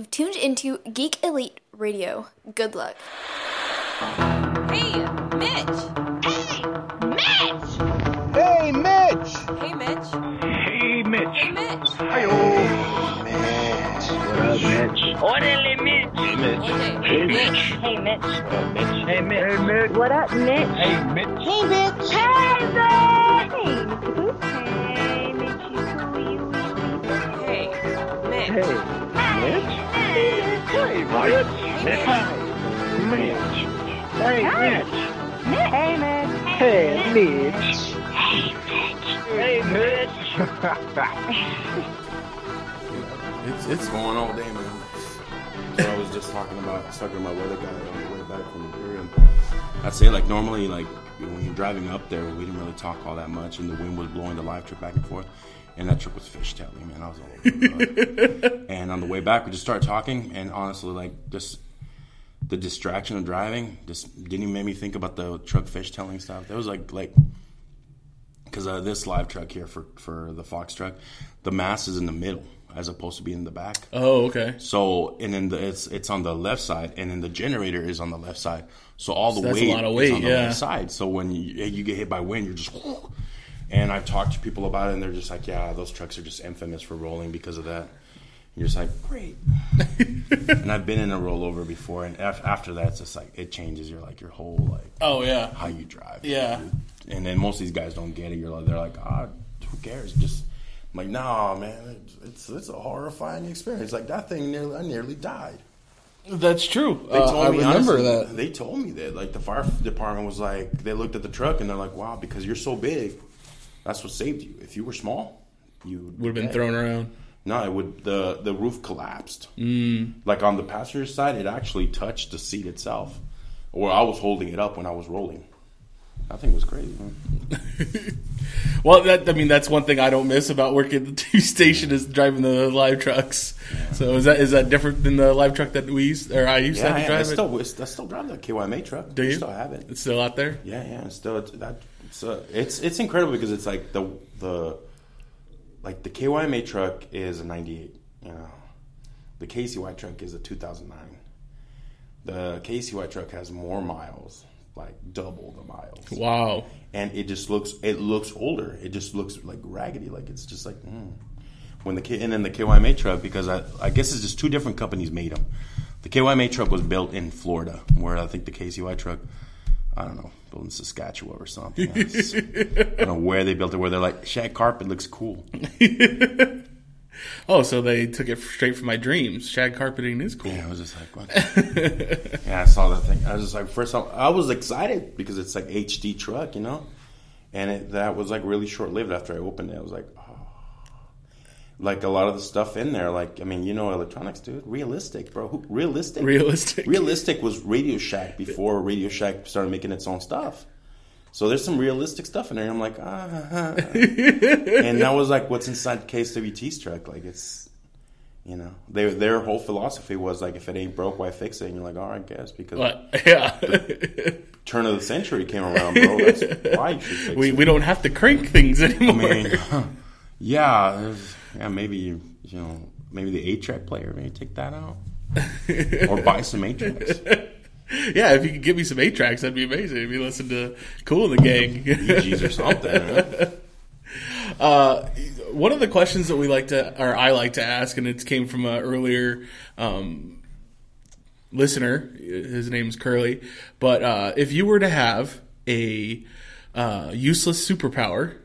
You've tuned into Geek Elite Radio. Good luck. Hey, Mitch! Hey, Mitch! Hey, Mitch! Hey, Mitch! Hey, Mitch! Hey, Mitch! Hey, Mitch! What up, Mitch? Orderly Mitch! Hey, Mitch! Hey, Mitch! Hey, Mitch! Hey, Mitch! Hey, Mitch! What up, Mitch? Hey, Mitch! Hey, Mitch! Hey, Mitch! Hey, Mitch! Hey, Mitch! Hey, Mitch! Mitch? Hey, Mitch. Mitch. Mitch. Hey, Mitch. Hey, Mitch. Hey, Mitch. Hey, Mitch. Hey, Mitch. It's going all day, man. So I was just talking about, I was talking to my weather guy on the way back from the area. I'd say, like, normally, like, when you're driving up there, we didn't really talk all that much, and the wind was blowing the live trip back and forth. And that trip was fishtailing, man. I was all over the road. And on the way back, we just started talking. And honestly, like, just the distraction of driving just didn't even make me think about the truck fishtailing stuff. There was, like, because this live truck here for the Fox truck, the mast is in the middle as opposed to being in the back. Oh, okay. So, and then it's on the left side, and then the generator is on the left side. So all the weight is on the left side. So when you get hit by wind, you're just... And I've talked to people about it, and they're just like, yeah, those trucks are just infamous for rolling because of that. And you're just like, great. And I've been in a rollover before, and after that, it's just like, it changes your whole, like, oh, yeah, how you drive. Yeah. And then most of these guys don't get it. They're like, who cares? Just, I'm like, nah, man, it's a horrifying experience. Like, that thing, I nearly died. That's true. I remember that. They told me that. Like, the fire department was like, they looked at the truck, and they're like, wow, because you're so big. That's what saved you. If you were small, you would have been thrown around. No, it would. The roof collapsed. Mm. Like on the passenger side, it actually touched the seat itself. Or I was holding it up when I was rolling. I think it was crazy, man. Well, that's one thing I don't miss about working at the TV station is driving the live trucks. Yeah. So is that different than the live truck that we used or I used to have to drive? I still drive the KYMA truck. Do you? I still have it. It's still out there. Yeah. So it's incredible because it's like the KYMA truck is a 98, you know, the KCY truck is a 2009. The KCY truck has more miles, like double the miles. Wow! And it looks older. It just looks like raggedy, like it's just like and then the KYMA truck, because I guess it's just two different companies made them. The KYMA truck was built in Florida, where I think the KCY truck, I don't know, built in Saskatchewan or something. I don't know where they built it, where they're like, shag carpet looks cool. Oh, so they took it straight from my dreams. Shag carpeting is cool. Yeah, I was just like, what? Yeah, I saw that thing. I was just like, first off, I was excited because it's like HD truck, you know? And that was like really short-lived after I opened it. I was like, oh. Like a lot of the stuff in there, like, I mean, you know, electronics, dude. Realistic, bro. Realistic was Radio Shack before Radio Shack started making its own stuff. So there's some realistic stuff in there. And I'm like, and that was like what's inside KSWT's truck. Like, it's, you know, their whole philosophy was like, if it ain't broke, why fix it? And you're like, all right, guess, because the turn of the century came around, bro. That's why you should fix it. We don't have to crank things anymore. I mean, yeah, maybe, you know, maybe the 8-track player, maybe take that out. Or buy some 8-tracks. Yeah, if you could give me some 8-tracks, that'd be amazing. If you listen to Cool and the Gang. EGs or something. Huh? One of the questions that I like to ask, and it came from an earlier listener. His name's Curly. But if you were to have a useless superpower,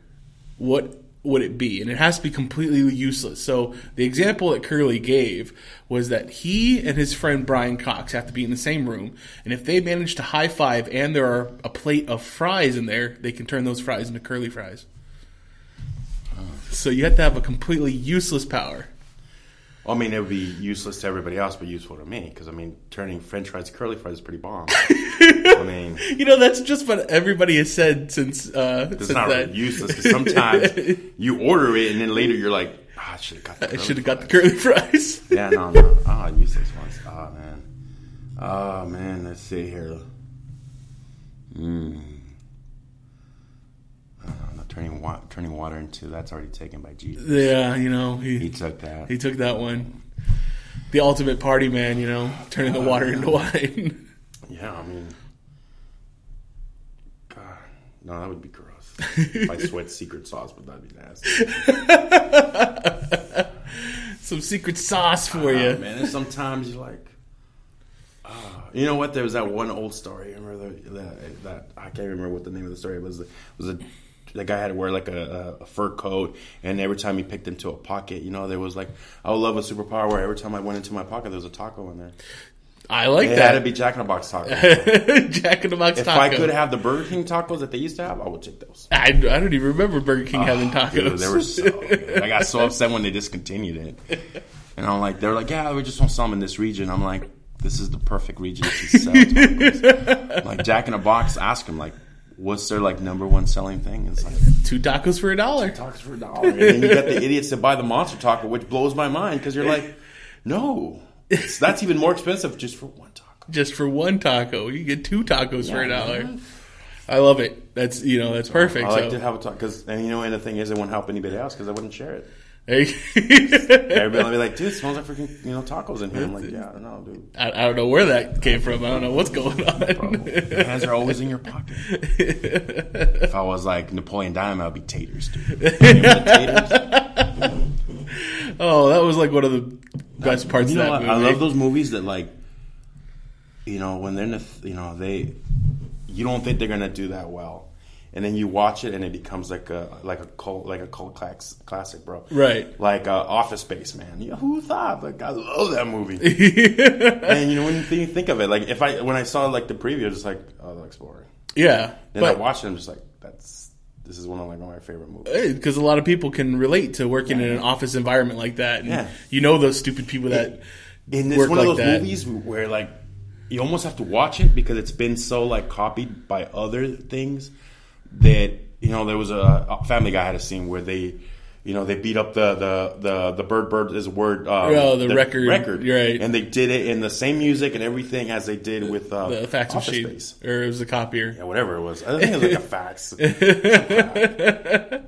what would it be? And it has to be completely useless. So the example that Curly gave was that he and his friend Brian Cox have to be in the same room, and if they manage to high five and there are a plate of fries in there, they can turn those fries into curly fries. So you have to have a completely useless power. I mean, it would be useless to everybody else, but useful to me. Because, I mean, turning French fries to curly fries is pretty bomb. I mean... You know, that's just what everybody has said since it's not really useless, because sometimes you order it, and then later you're like, I should have got the curly fries. Yeah, no. Useless ones. Oh, man. Let's see here. Turning water into, that's already taken by Jesus. Yeah, you know. He took that. He took that one. the ultimate party man, you know, turning the water into wine. Yeah, I mean, God, no, that would be gross. If I sweat secret sauce, but that'd be nasty. Some secret sauce for you, man. And sometimes you're like, you know what? There was that one old story. I remember that I can't remember what the name of the story was. It was the guy had to wear like a fur coat, and every time he picked into a pocket, you know, there was like, I would love a superpower where every time I went into my pocket, there was a taco in there. I like that. It had to be Jack in the Box tacos. Jack in the Box tacos. If I could have the Burger King tacos that they used to have, I would take those. I don't even remember Burger King having tacos. Dude, they were so good. I got so upset when they discontinued it. And I'm like, they're like, yeah, we just don't sell them in this region. I'm like, this is the perfect region to sell tacos. Like Jack in the Box, ask them, like, what's their like number one selling thing? It's like $2 for $1. $2 for $1. And then you got the idiots that buy the monster taco, which blows my mind because you're like, no. That's even more expensive just for one taco. Just for one taco. You get two tacos for $1. Yeah. I love it. That's, you know, that's perfect. I like to have a taco. And, you know, and the thing is, I wouldn't help anybody else because I wouldn't share it. Everybody would be like, dude, it smells like freaking, you know, tacos in here. I'm like, yeah, I don't know, dude. I don't know where that came from. I don't know what's going on. Your hands are always in your pocket. If I was like Napoleon Dynamite, I'd be taters, dude. Taters. Oh, that was like one of the best parts of that movie. I love those movies that, like, you know, when they're in you don't think they're gonna do that well, and then you watch it and it becomes like a cult classic, bro. Right? Like Office Space, man. You know, who thought? Like, I love that movie. And you know, when you think of it, like when I saw like the preview, just like, oh, that looks boring. Yeah. Then I watched it, I'm just like, this is one of my favorite movies. Because a lot of people can relate to working in an office environment like that. And you know those stupid people that and it's work one of like those that. Movies where like you almost have to watch it because it's been so like copied by other things that, you know, there was a Family Guy had a scene where they, you know, they beat up the bird is a word. The record. Right. And they did it in the same music and everything as they did with the fax machine. Space. Or it was a copier. Yeah, whatever it was. I think it was like a fax.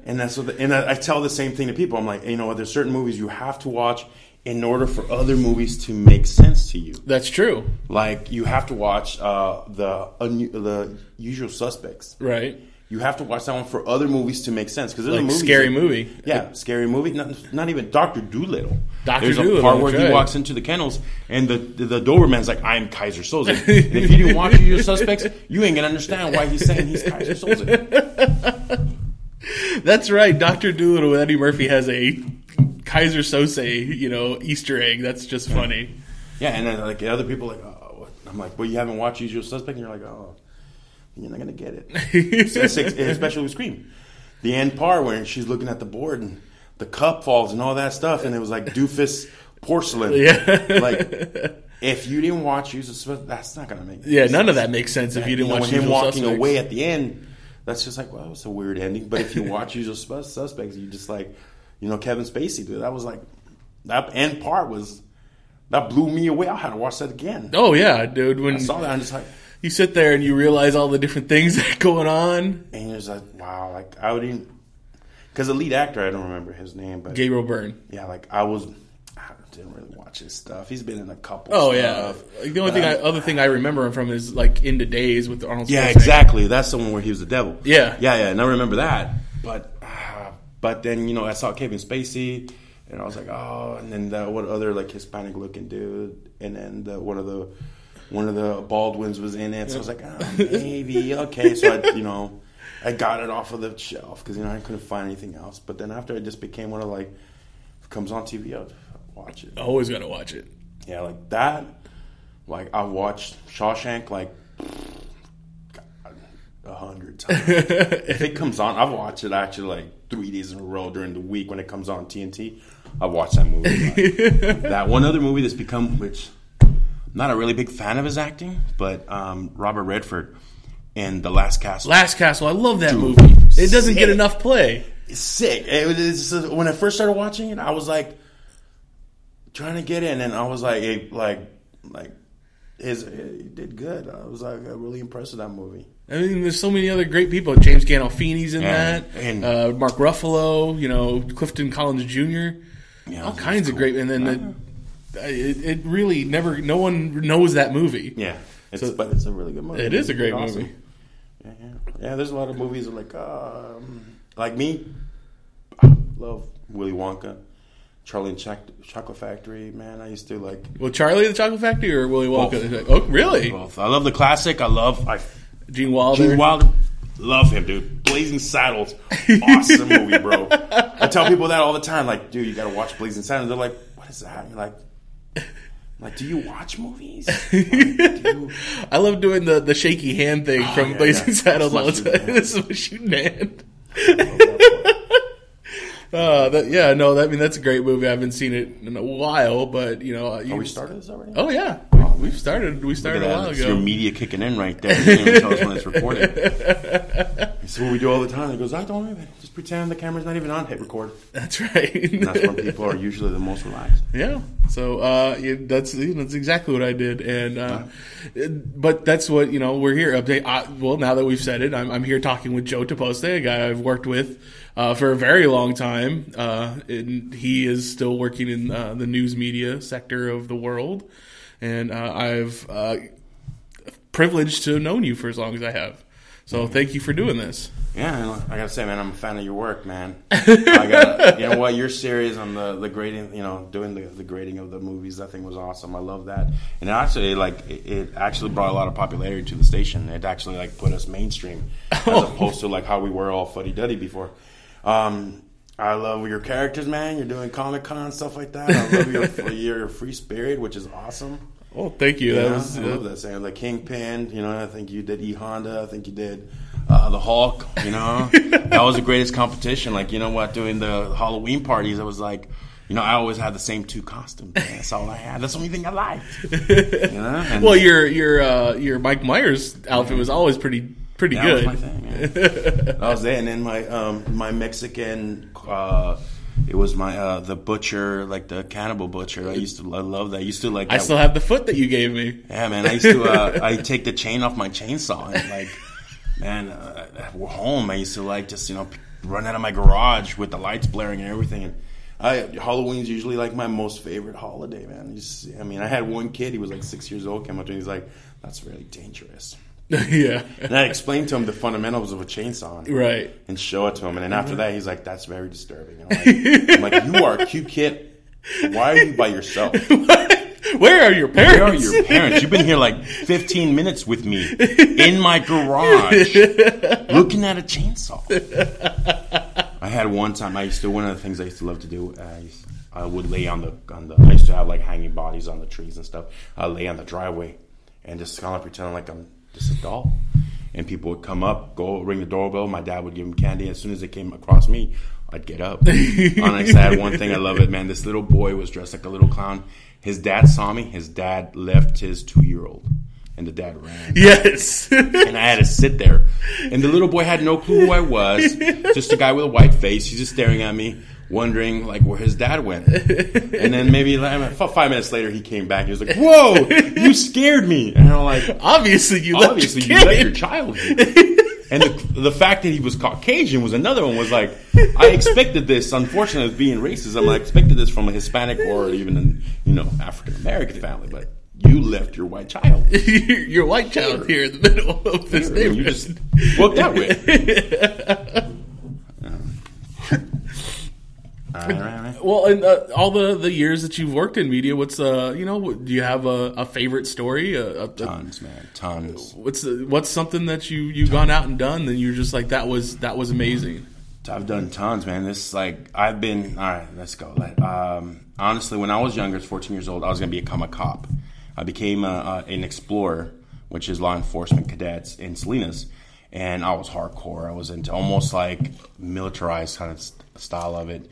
And that's what. And I tell the same thing to people. I'm like, you know what? There's certain movies you have to watch in order for other movies to make sense to you. That's true. Like, you have to watch the Usual Suspects. Right. You have to watch that one for other movies to make sense. Because there's a scary movie. Yeah, like, scary movie. Not even Dr. Doolittle. There's a part where he walks into the kennels and the Doberman's like, I am Kaiser Soze. And if you didn't watch your suspects, you ain't going to understand why he's saying he's Kaiser Soze. That's right. Dr. Doolittle with Eddie Murphy has a Kaiser Soze, you know, Easter egg. That's just funny. Yeah, and then like other people like, oh. I'm like, well, you haven't watched Usual Suspect? And you're like, oh. You're not going to get it. Especially with Scream. The end part where she's looking at the board and the cup falls and all that stuff. And it was like doofus porcelain. Yeah. Like, if you didn't watch Usual Suspects, that's not going to make sense. Yeah, none of that makes sense if you didn't watch Usual Suspects. Him walking away at the end, that's just like, well, it's a weird ending. But if you watch Usual Suspects, you just like, you know, Kevin Spacey, dude. That was like, that end part was, that blew me away. I had to watch that again. Oh, yeah, dude. When I saw that, I'm just like, you sit there and you realize all the different things that are going on. And you're just like, wow, like, I wouldn't. Because the lead actor, I don't remember his name, but Gabriel Byrne. Yeah, like, I didn't really watch his stuff. He's been in a couple stuff. Yeah. Like, the only thing I remember him from is, like, Into Days with Arnold Schwarzenegger. Yeah, exactly. That's the one where he was the devil. Yeah. Yeah, and I remember that. But then, you know, I saw Kevin Spacey, and I was like, oh, and then what other, like, Hispanic-looking dude, and then one of the Baldwins was in it, so I was like, oh, maybe, okay. So, I got it off of the shelf because, you know, I couldn't find anything else. But then after it just became one of, like, if it comes on TV, I'll watch it. I always got to watch it. Yeah, like that. Like, I watched Shawshank, like, 100 times. If it comes on, I've watched it actually, like, 3 days in a row during the week when it comes on TNT. I've watched that movie. Like, that one other movie that's become, which... Not a really big fan of his acting, but Robert Redford in The Last Castle. Last Castle, I love that movie. It doesn't get enough play. It's sick. When I first started watching it, I was like trying to get in, and I was like, he did good. I was like really impressed with that movie. I mean, there's so many other great people. James Gandolfini's in that, and Mark Ruffalo, Clifton Collins Jr. Yeah, all kinds of great, and then. It really never. No one knows that movie. Yeah, but it's a really good movie. It is a great movie. Yeah, yeah. There's a lot of movies that like me. I love Willy Wonka, Charlie and Chocolate Factory. Man, I used to like. Well, Charlie and the Chocolate Factory or Willy Wonka? Both. Oh, really? Both. I love the classic. I love Gene Wilder. Gene Wilder. Love him, dude. Blazing Saddles. Awesome movie, bro. I tell people that all the time. Like, dude, you got to watch Blazing Saddles. They're like, what is that? And you're like, do you watch movies? I love doing the shaky hand thing from Blazing Saddles all the time. This is my shooting hand. That's a great movie. I haven't seen it in a while, but, you know. Have we started this already? Oh, yeah. We started a while ago. It's your media kicking in right there. You can't even tell us when it's recorded. It's what we do all the time. It goes, don't worry. Just pretend the camera's not even on. Hit record. That's right. And that's when people are usually the most relaxed. Yeah. So that's exactly what I did. And but that's what, you know, we're here. Now that we've said it, I'm here talking with Joe Taposte, a guy I've worked with for a very long time. And he is still working in the news media sector of the world. And I've privileged to have known you for as long as I have. So thank you for doing this. Yeah, I got to say, man, I'm a fan of your work, man. You know what? Your series on the grading, you know, doing the grading of the movies, that thing was awesome. I love that. And actually, it brought a lot of popularity to the station. It actually, put us mainstream as opposed to, how we were all fuddy-duddy before. I love your characters, man. You're doing Comic-Con, stuff like that. I love your free spirit, which is awesome. Oh, thank you. I love that saying. Like Kingpin, you know, I think you did E. Honda. I think you did the Hulk, you know. That was the greatest competition. You know what, doing the Halloween parties, I was like, you know, I always had the same two costumes. Man. That's all I had. That's the only thing I liked. You know? And well, your Mike Myers outfit was always pretty good. That was my thing, yeah. I was there, and then my Mexican, it was my the butcher, the cannibal butcher. I love that. I used to like. I still have the foot that you gave me. Yeah, man. I used to. I take the chain off my chainsaw and we're home. I used to just run out of my garage with the lights blaring and everything. And Halloween's usually my most favorite holiday, man. I had one kid. He was 6 years old. Came up to me. He's like, "That's really dangerous." Yeah. And I explained to him the fundamentals of a chainsaw. Right. And show it to him. And then after that, he's like, that's very disturbing. And I'm like, you are a cute kid. Why are you by yourself? Where are your parents? Where are your parents? You've been here 15 minutes with me in my garage looking at a chainsaw. I had one time, one of the things I used to love to do, I would lay on the, I used to have hanging bodies on the trees and stuff. I lay on the driveway and just kind of pretend I'm just a doll, and people would come up, go ring the doorbell. My dad would give them candy. As soon as they came across me, I'd get up. Honestly, I had one thing, I love it, man. This little boy was dressed like a little clown. His dad saw me. His dad left his 2-year-old, and the dad ran. Yes, and I had to sit there, and the little boy had no clue who I was. Just a guy with a white face. He's just staring at me, wondering where his dad went. And then maybe 5 minutes later he came back. He was like, whoa, you scared me. And I'm like, obviously you left your child here. And the fact that he was Caucasian was another one. Was like, I expected this. Unfortunately, with being racist, I expected this from a Hispanic or even an African American family, but you left your white child. Your white child here in the middle of this neighborhood. You just walked that way. Well, in all the years that you've worked in media, what's do you have a favorite story? Tons, man, tons. What's something that you've gone out and done that you're just like, that was amazing? I've done tons, man. All right, let's go. Honestly, when I was younger, 14 years old, I was going to become a cop. I became an explorer, which is law enforcement cadets in Salinas. And I was hardcore. I was into almost militarized kind of style of it.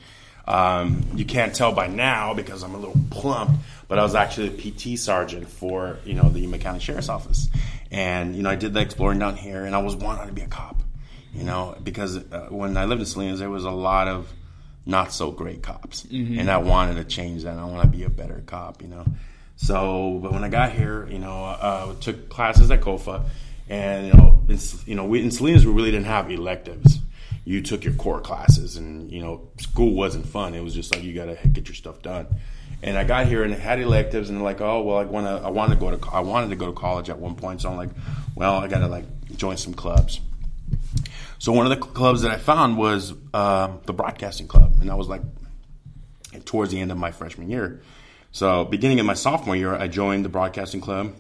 You can't tell by now because I'm a little plump, but I was actually a PT sergeant for, the Yuma County Sheriff's Office. And, I did the exploring down here, and I was wanting to be a cop, because when I lived in Salinas, there was a lot of not so great cops. Mm-hmm. And I wanted to change that. I want to be a better cop, So, but when I got here, I took classes at COFA, and, in Salinas, we really didn't have electives. you took your core classes, and, you know, school wasn't fun. It was just like, you got to get your stuff done. And I got here and had electives, and like, oh, well, I wanted to go to college at one point, so I'm like, well, I got to like join some clubs. So one of the clubs that I found was the broadcasting club, and that was like towards the end of my freshman year. So beginning of my sophomore year, I joined the broadcasting club,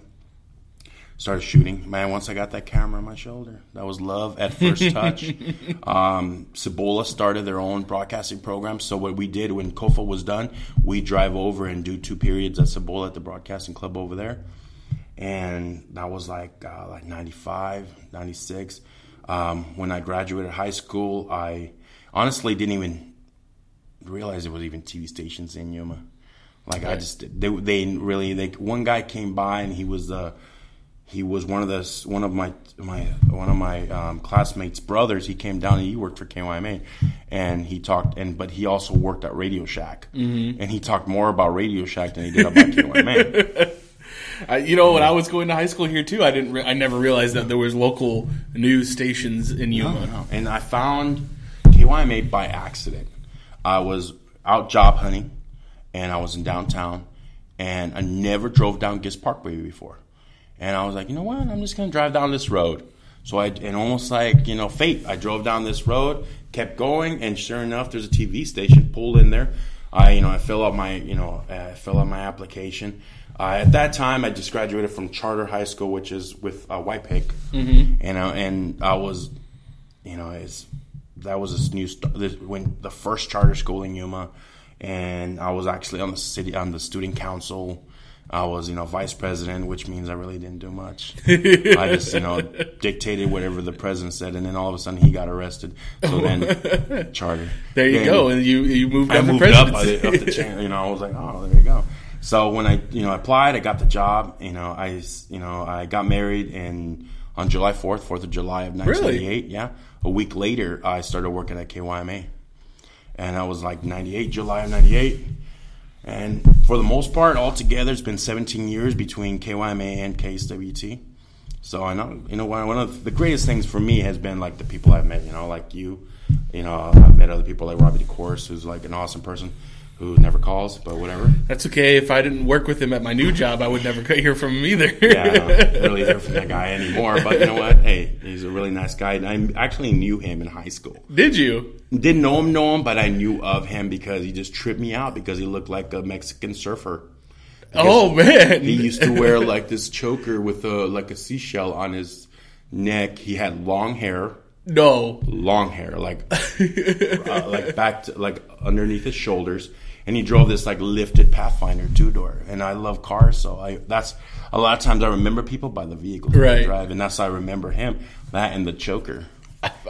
started shooting. Man, once I got that camera on my shoulder, that was love at first touch. Cibola started their own broadcasting program. So what we did when COFA was done, we drive over and do 2 periods at Cibola at the broadcasting club over there. And that was like 95, 96. When I graduated high school, I honestly didn't even realize there was even TV stations in Yuma. Like, yeah. I just they one guy came by, and he was one of my classmates' brothers. He came down, and he worked for KYMA, and he talked, but he also worked at Radio Shack, mm-hmm. and he talked more about Radio Shack than he did about KYMA. When I was going to high school here too, I never realized that there was local news stations in Yuma. No. And I found KYMA by accident. I was out job hunting, and I was in downtown, and I never drove down Gist Parkway before. And I was like, you know what? I'm just going to drive down this road. So I drove down this road, kept going, and sure enough, there's a TV station pulled in there. I fill out my application. At that time, I just graduated from Charter High School, which is with YPIC, mm-hmm. and I was, that was this new when the first charter school in Yuma, and I was actually on the student council. I was, vice president, which means I really didn't do much. I just, dictated whatever the president said, and then all of a sudden he got arrested. So then, charter. There you go, and you moved up the presidency. I moved up the chain. I was like, oh, there you go. So when I, applied, I got the job. I got married on July 4th of July of 1998. Really? Yeah. A week later, I started working at KYMA, and I was like July of 98. And for the most part, altogether, it's been 17 years between KYMA and KSWT. So I know, one of the greatest things for me has been like the people I've met. Like you, I've met other people like Robbie DeCourse, who's like an awesome person, who never calls, but whatever. That's okay. If I didn't work with him at my new job, I would never hear from him either. Yeah, I don't really hear from that guy anymore. But you know what? Hey, he's a really nice guy. And I actually knew him in high school. Did you? Didn't know him, but I knew of him because he just tripped me out because he looked like a Mexican surfer. Oh, man. He used to wear like this choker with a seashell on his neck. He had long hair. No. Long hair, like like underneath his shoulders, and he drove this like lifted Pathfinder 2-door. And I love cars, so that's a lot of times I remember people by the vehicles right. they drive, and that's how I remember him. That and the choker.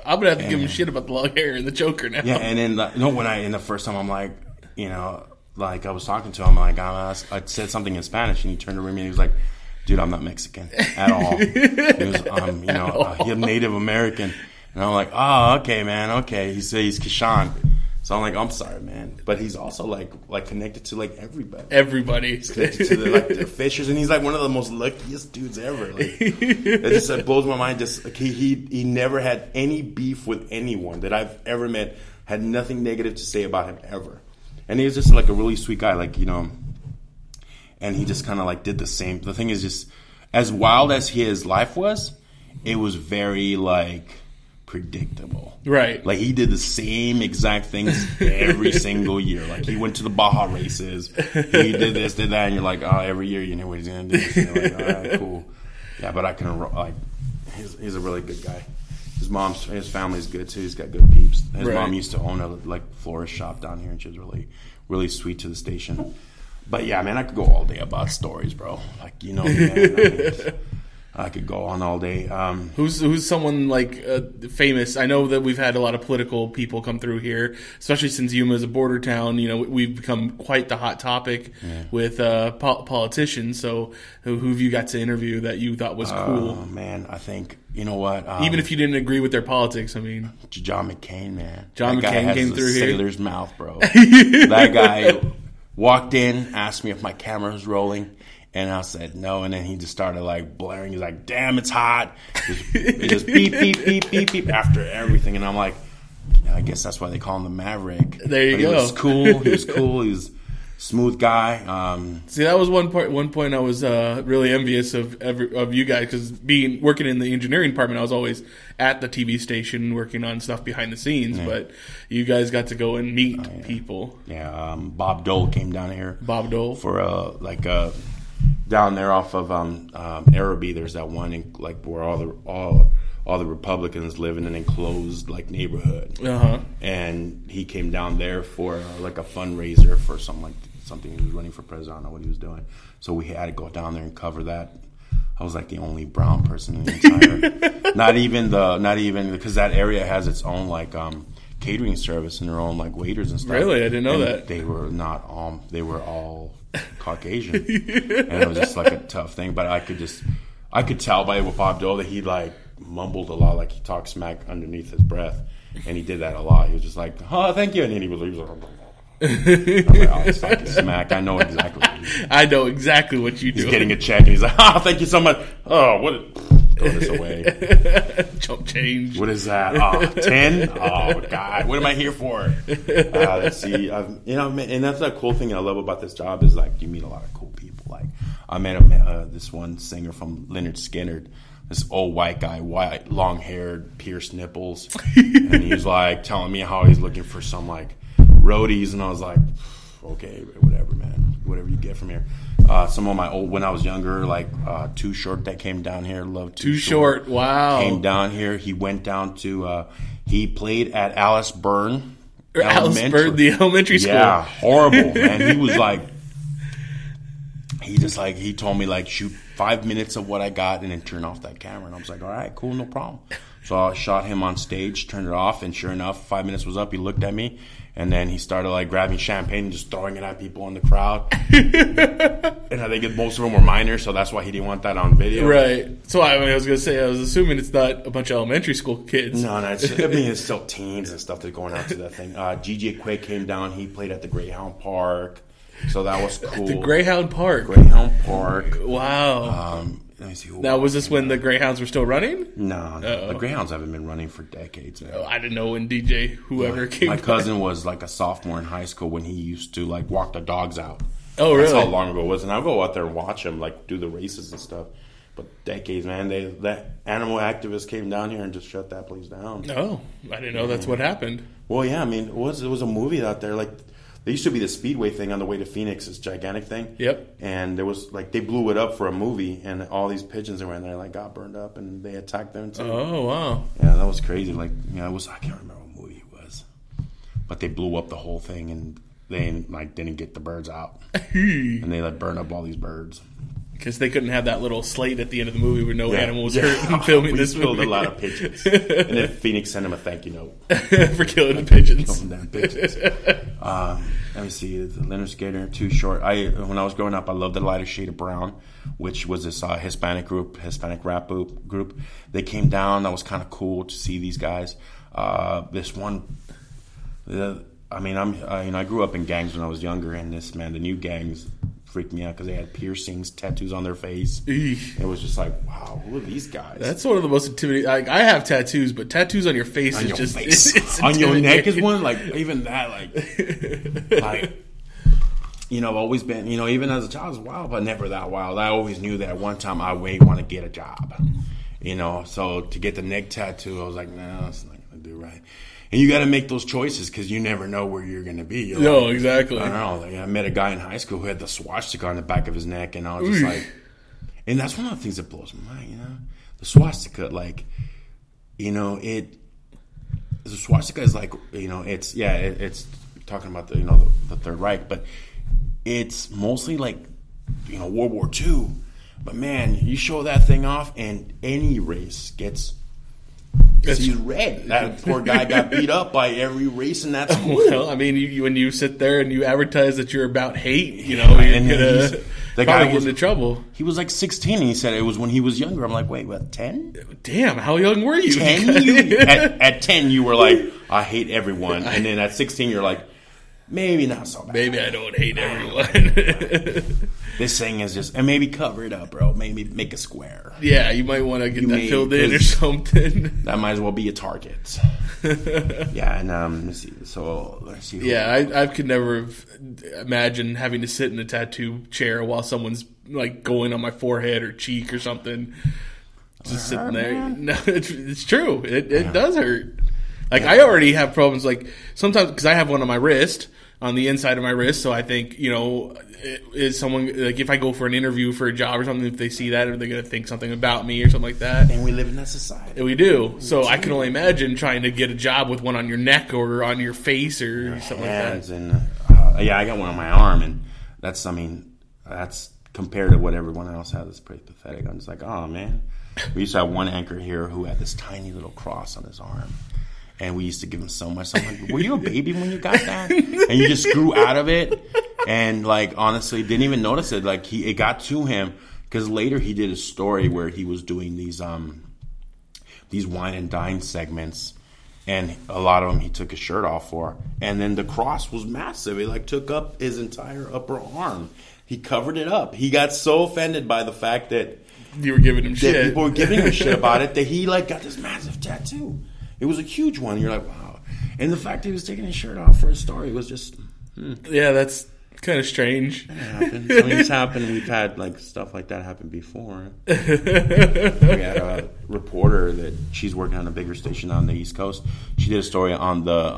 I'm gonna have to give him shit about the long hair and the choker now. Yeah, and then the first time I'm like, I was talking to him, like I said something in Spanish, and he turned around to me and he was like, "Dude, I'm not Mexican at all. I'm Native American." And I'm like, oh, okay, man, okay. He said he's Kishan. So I'm like, I'm sorry, man. But he's also, like connected to, like, everybody. Everybody. He's connected to, the Fishers. And he's, like, one of the most luckiest dudes ever. Like, it just blows my mind. Just like, he never had any beef with anyone that I've ever met. Had nothing negative to say about him ever. And he was just, like, a really sweet guy. Like, and he just kind of, like, did the same. The thing is just, as wild as his life was, it was very, like, predictable. Right. Like, he did the same exact things every single year. Like, he went to the Baja races. He did this, did that, and you're like, oh, every year you know what he's going to do. And you're like, all right, cool. Yeah, but I can, like, he's a really good guy. His family's good, too. He's got good peeps. His mom used to own a, florist shop down here, and she was really, really sweet to the station. But, yeah, man, I could go all day about stories, bro. Like, man, I could go on all day. Who's someone famous? I know that we've had a lot of political people come through here, especially since Yuma is a border town. We've become quite the hot topic with politicians. So who have you got to interview that you thought was cool? Oh, man, I think, even if you didn't agree with their politics, I mean. John McCain, man. John McCain came through here. That guy has a sailor's mouth, bro. That guy walked in, asked me if my camera was rolling. And I said no, and then he just started blaring. He's like, "Damn, it's hot!" It just beep, beep, beep, beep, beep after everything. And I'm like, I guess that's why they call him the Maverick. There you go. He was cool. He was cool. He was a smooth guy. See, that was one point I was really envious of you guys, because working in the engineering department, I was always at the TV station working on stuff behind the scenes. Yeah. But you guys got to go and meet people. Yeah. Bob Dole came down here. Bob Dole for down there off of Araby. There's that one in, like, where all the Republicans live in an enclosed, like, neighborhood. Uh-huh. And he came down there for like a fundraiser for something. He was running for president. I don't know what he was doing. So we had to go down there and cover that. I was like the only brown person in the entire. not even because that area has its own catering service and their own waiters and stuff. Really, I didn't know that. They were not they were all Caucasian, and it was just like a tough thing. But I could tell by Bob Dole that he mumbled a lot, he talked smack underneath his breath, and he did that a lot. He was just like, "Oh, thank you," and then he was like, "It's like smack." I know exactly. I know exactly what you do. He's getting a check, and he's like, "Oh, thank you so much." Oh, what? Throw this away. Chump change. What is that? 10? Oh, God. What am I here for? And that's the cool thing I love about this job is you meet a lot of cool people. I met this one singer from Lynyrd Skynyrd. This old white guy, long-haired, pierced nipples. And he was, telling me how he's looking for some, roadies. And I was like, okay, whatever, man. Whatever you get from here. Some of my when I was younger, Too Short that came down here. Loved Too Short. Too Short, wow. Came down here. He went down to, he played at Alice Byrne Elementary. Alice Byrne, the elementary school. Yeah, horrible, man. He was he told me, shoot 5 minutes of what I got and then turn off that camera. And I was like, all right, cool, no problem. So I shot him on stage, turned it off, and sure enough, 5 minutes was up. He looked at me, and then he started grabbing champagne and just throwing it at people in the crowd. And I think most of them were minors, so that's why he didn't want that on video. Right. So I was going to say, I was assuming it's not a bunch of elementary school kids. No, it's still teens and stuff that's going out to that thing. G.G. Allin came down. He played at the Greyhound Park. So that was cool. The Greyhound Park. Wow. Let me see. Now, was this when the Greyhounds were still running? No. Uh-oh. The Greyhounds haven't been running for decades now. I didn't know when DJ whoever came My cousin was a sophomore in high school when he used to walk the dogs out. Oh, really? That's how long ago it was. And I'll go out there and watch him do the races and stuff. But decades, man. That animal activist came down here and just shut that place down. Oh, I didn't know that's what happened. Well, yeah. I mean, it was a movie out there, There used to be the Speedway thing on the way to Phoenix, this gigantic thing. Yep. And there was, they blew it up for a movie, and all these pigeons that were in there, got burned up, and they attacked them, too. Oh, wow. Yeah, that was crazy. I can't remember what movie it was. But they blew up the whole thing, and they, didn't get the birds out. And they, burned up all these birds. Because they couldn't have that little slate at the end of the movie where no animal was hurt in filming this movie. We killed a lot of pigeons. And then Phoenix sent him a thank you note. For killing the pigeons. Killing them pigeons. Let me see. The Lynyrd Skynyrd, Too Short. When I was growing up, I loved the Lighter Shade of Brown, which was this Hispanic rap group. They came down. That was kind of cool to see these guys. I grew up in gangs when I was younger, and the new gangs freaked me out because they had piercings, tattoos on their face. Eesh. It was just wow, who are these guys? That's one of the most intimidating. I have tattoos, but tattoos on your face is just it's on your neck is one. Even that, I've always been, even as a child, I was wild, but never that wild. I always knew that at one time I may want to get a job, So to get the neck tattoo, I was like, no, that's not gonna do right. And you got to make those choices because you never know where you're going to be. No, exactly. I don't know. I met a guy in high school who had the swastika on the back of his neck, and I was just and that's one of the things that blows my mind. The swastika, the swastika is it's talking about the Third Reich, but it's mostly World War II. But man, you show that thing off, and any race gets. Because he's red. That poor guy got beat up by every race in that school. Well, I mean, when you sit there and you advertise that you're about hate, you're going to probably get into trouble. He was 16, and he said it was when he was younger. I'm like, wait, what, 10? Damn, how young were you? 10? At 10, you were I hate everyone. And then at 16, you're Maybe not so bad. Maybe I don't hate everyone. This thing is just... And maybe cover it up, bro. Maybe make a square. Yeah, you might want to get that filled in or something. That might as well be a target. Yeah, and let me see. So, let's see. Yeah, I could never imagine having to sit in a tattoo chair while someone's, like, going on my forehead or cheek or something. Just sitting there. Man. No, it's true. It does hurt. Like, I already have problems. Like, sometimes... Because I have one on my wrist... on the inside of my wrist, so I think, you know, is someone, like, if I go for an interview for a job or something, if they see that, are they going to think something about me or something like that? And we live in that society. And we do. We so do. I can only imagine trying to get a job with one on your neck or on your face or your something hands like that. And, yeah, I got one on my arm, and that's, I mean, that's compared to what everyone else has. It's pretty pathetic. I'm just like, oh, man. We used to have one anchor here who had this tiny little cross on his arm. And we used to give him so much. I'm like, were you a baby when you got that? And you just grew out of it. And, like, honestly, didn't even notice it. Like, it got to him. Because later he did a story where he was doing these wine and dine segments. And a lot of them he took his shirt off for. And then the cross was massive. It, like, took up his entire upper arm. He covered it up. He got so offended by the fact that... You were giving him shit. People were giving him shit about it. That he, like, got this massive tattoo. It was a huge one. You're like, wow. And the fact that he was taking his shirt off for a story was just... Yeah, that's kind of strange. It happens. I mean, it's happened. We've had, like, stuff like that happen before. We had a reporter that she's working on a bigger station on the East Coast. She did a story on the...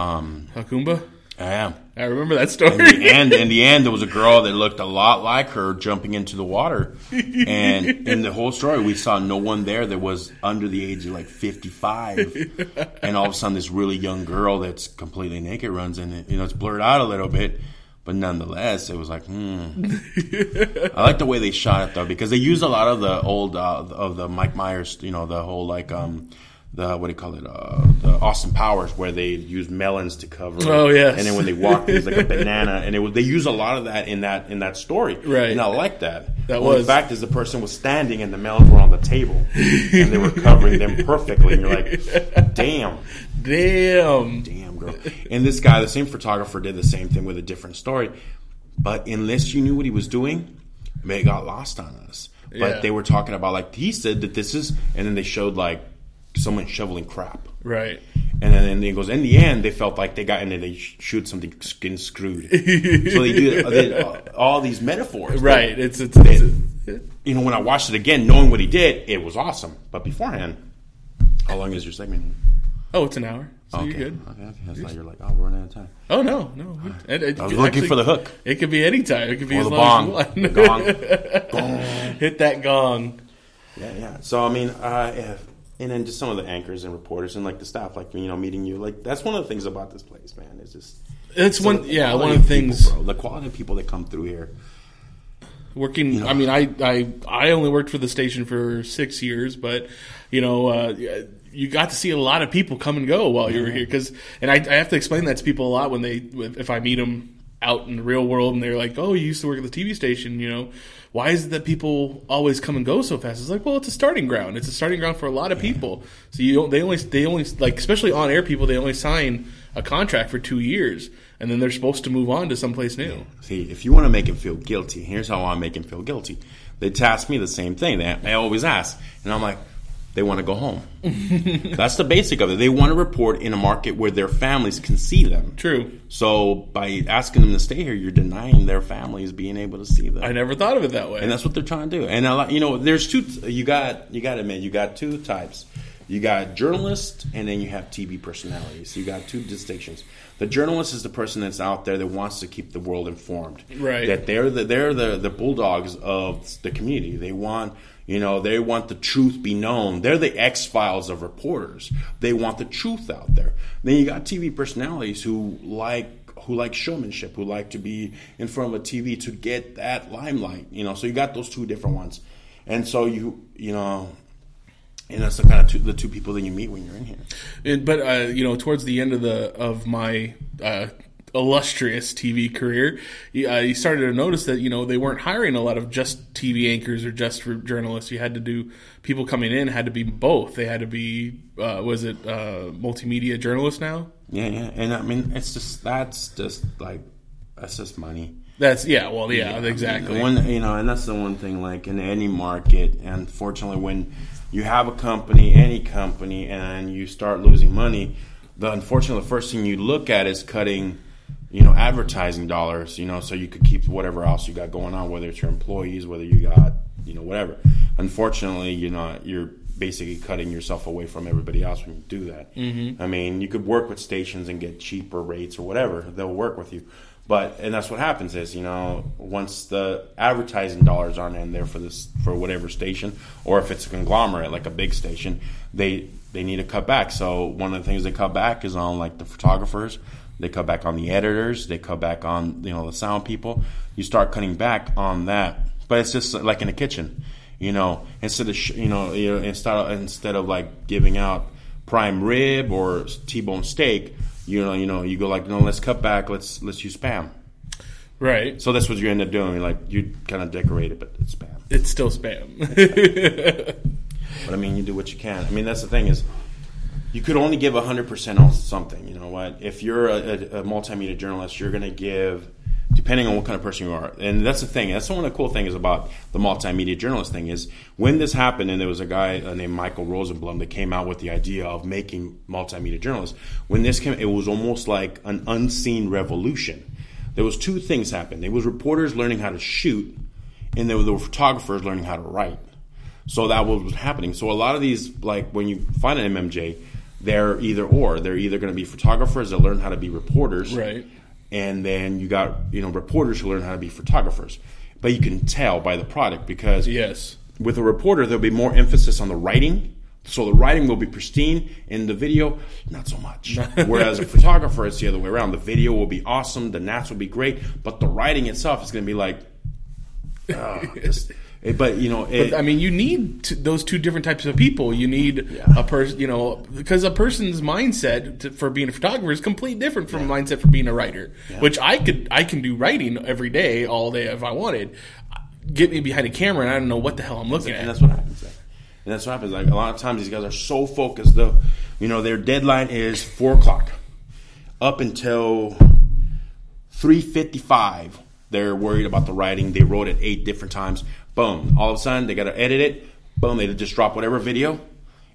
Hakumba? Yeah. I remember that story. In the end, there was a girl that looked a lot like her jumping into the water. And in the whole story, we saw no one there that was under the age of like 55. And all of a sudden, this really young girl that's completely naked runs in it. You know, it's blurred out a little bit. But nonetheless, it was like, I like the way they shot it, though, because they used a lot of the old, of the Mike Myers, you know, the whole like... the Austin Powers, where they use melons to cover it. Oh, yes. And then when they walked, it was like a banana. And they used a lot of that in that story. Right. And I like that. The fact is the person was standing and the melons were on the table. And they were covering them perfectly. And you're like, damn. Damn, girl. And this guy, the same photographer, did the same thing with a different story. But unless you knew what he was doing, it got lost on us. But they were talking about, like, he said that this is, and then they showed, like, someone shoveling crap, right? And then it goes. In the end, they felt like they got in there. They shoot something skin screwed. So they did all these metaphors, right? That, you know, when I watched it again, knowing what he did, it was awesome. But beforehand, how long is your segment? Oh, it's an hour. So okay. You're good. Okay. That's why you're like, oh, we're running out of time. Oh no. I was looking for the hook. It could be any time. It could be as long as you want. Gong. Hit that gong. Yeah. So I mean, and then just some of the anchors and reporters and, like, the staff, like, you know, meeting you. Like, that's one of the things about this place, man. It's just... It's one of the things... People, bro, the quality of people that come through here. Working... You know, I mean, I only worked for the station for 6 years, but, you know, you got to see a lot of people come and go while you were here. And I have to explain that to people a lot when if I meet them out in the real world and they're like, oh, you used to work at the TV station, you know. Why is it that people always come and go so fast? It's like, well, it's a starting ground. It's a starting ground for a lot of people. So they only like, especially on air people, they only sign a contract for 2 years, and then they're supposed to move on to someplace new. See, if you want to make him feel guilty, here's how I make him feel guilty. They task me the same thing. They always ask, and I'm like, they want to go home. That's the basic of it. They want to report in a market where their families can see them. True. So by asking them to stay here, you're denying their families being able to see them. I never thought of it that way. And that's what they're trying to do. And, you know, there's two. You got two types. You got journalists, and then you have TV personalities. You got two distinctions. The journalist is the person that's out there that wants to keep the world informed. Right. That they're the bulldogs of the community. They want the truth be known. They're the X-Files of reporters. They want the truth out there. Then you got TV personalities who like showmanship, who like to be in front of a TV to get that limelight. You know, so you got those two different ones, and so you know, that's the kind of the two people that you meet when you're in here. But you know, towards the end of my illustrious TV career, you started to notice that, you know, they weren't hiring a lot of just TV anchors or just journalists. You had to do people coming in had to be both. They had to be multimedia journalists now? Yeah, and I mean, it's just that's just like that's just money. That's exactly. And that's the one thing, like in any market, unfortunately, when you have a company, any company, and you start losing money, the first thing you look at is cutting, advertising dollars, so you could keep whatever else you got going on, whether it's your employees, whether you got, whatever. Unfortunately, you're basically cutting yourself away from everybody else when you do that. Mm-hmm. I mean, you could work with stations and get cheaper rates or whatever. They'll work with you. And that's what happens is, once the advertising dollars aren't in there for whatever station, or if it's a conglomerate, like a big station, they need to cut back. So one of the things they cut back is on, like, the photographers. They cut back on the editors. They cut back on, the sound people. You start cutting back on that. But it's just like in the kitchen, instead of like giving out prime rib or T-bone steak, you go like, no, let's cut back. Let's use Spam. Right. So that's what you end up doing. Like, you kind of decorate it, but it's Spam. It's still Spam. But I mean, you do what you can. I mean, that's the thing is, you could only give 100% on something. You know what? If you're a multimedia journalist, you're going to give, depending on what kind of person you are. And that's the thing. That's one of the cool things about the multimedia journalist thing is, when this happened, and there was a guy named Michael Rosenblum that came out with the idea of making multimedia journalists. When this came, it was almost like an unseen revolution. There was two things happened. There was reporters learning how to shoot, and there were photographers learning how to write. So that was happening. So a lot of these, like when you find an MMJ, they're either or. They're either going to be photographers that learn how to be reporters. Right. And then you got, reporters who learn how to be photographers. But you can tell by the product because with a reporter, there'll be more emphasis on the writing. So the writing will be pristine. In the video, not so much. Whereas a photographer, it's the other way around. The video will be awesome. The nats will be great. But the writing itself is going to be like, you need those two different types of people. You need a person, because a person's mindset for being a photographer is completely different from mindset for being a writer. Yeah. Which I can do writing every day, all day if I wanted. Get me behind a camera, and I don't know what the hell I'm looking at. And that's what happens. Like, a lot of times, these guys are so focused. Though, their deadline is 4:00 up until 3:55. They're worried about the writing. They wrote it 8 different times. Boom. All of a sudden, they got to edit it. Boom. They just drop whatever video.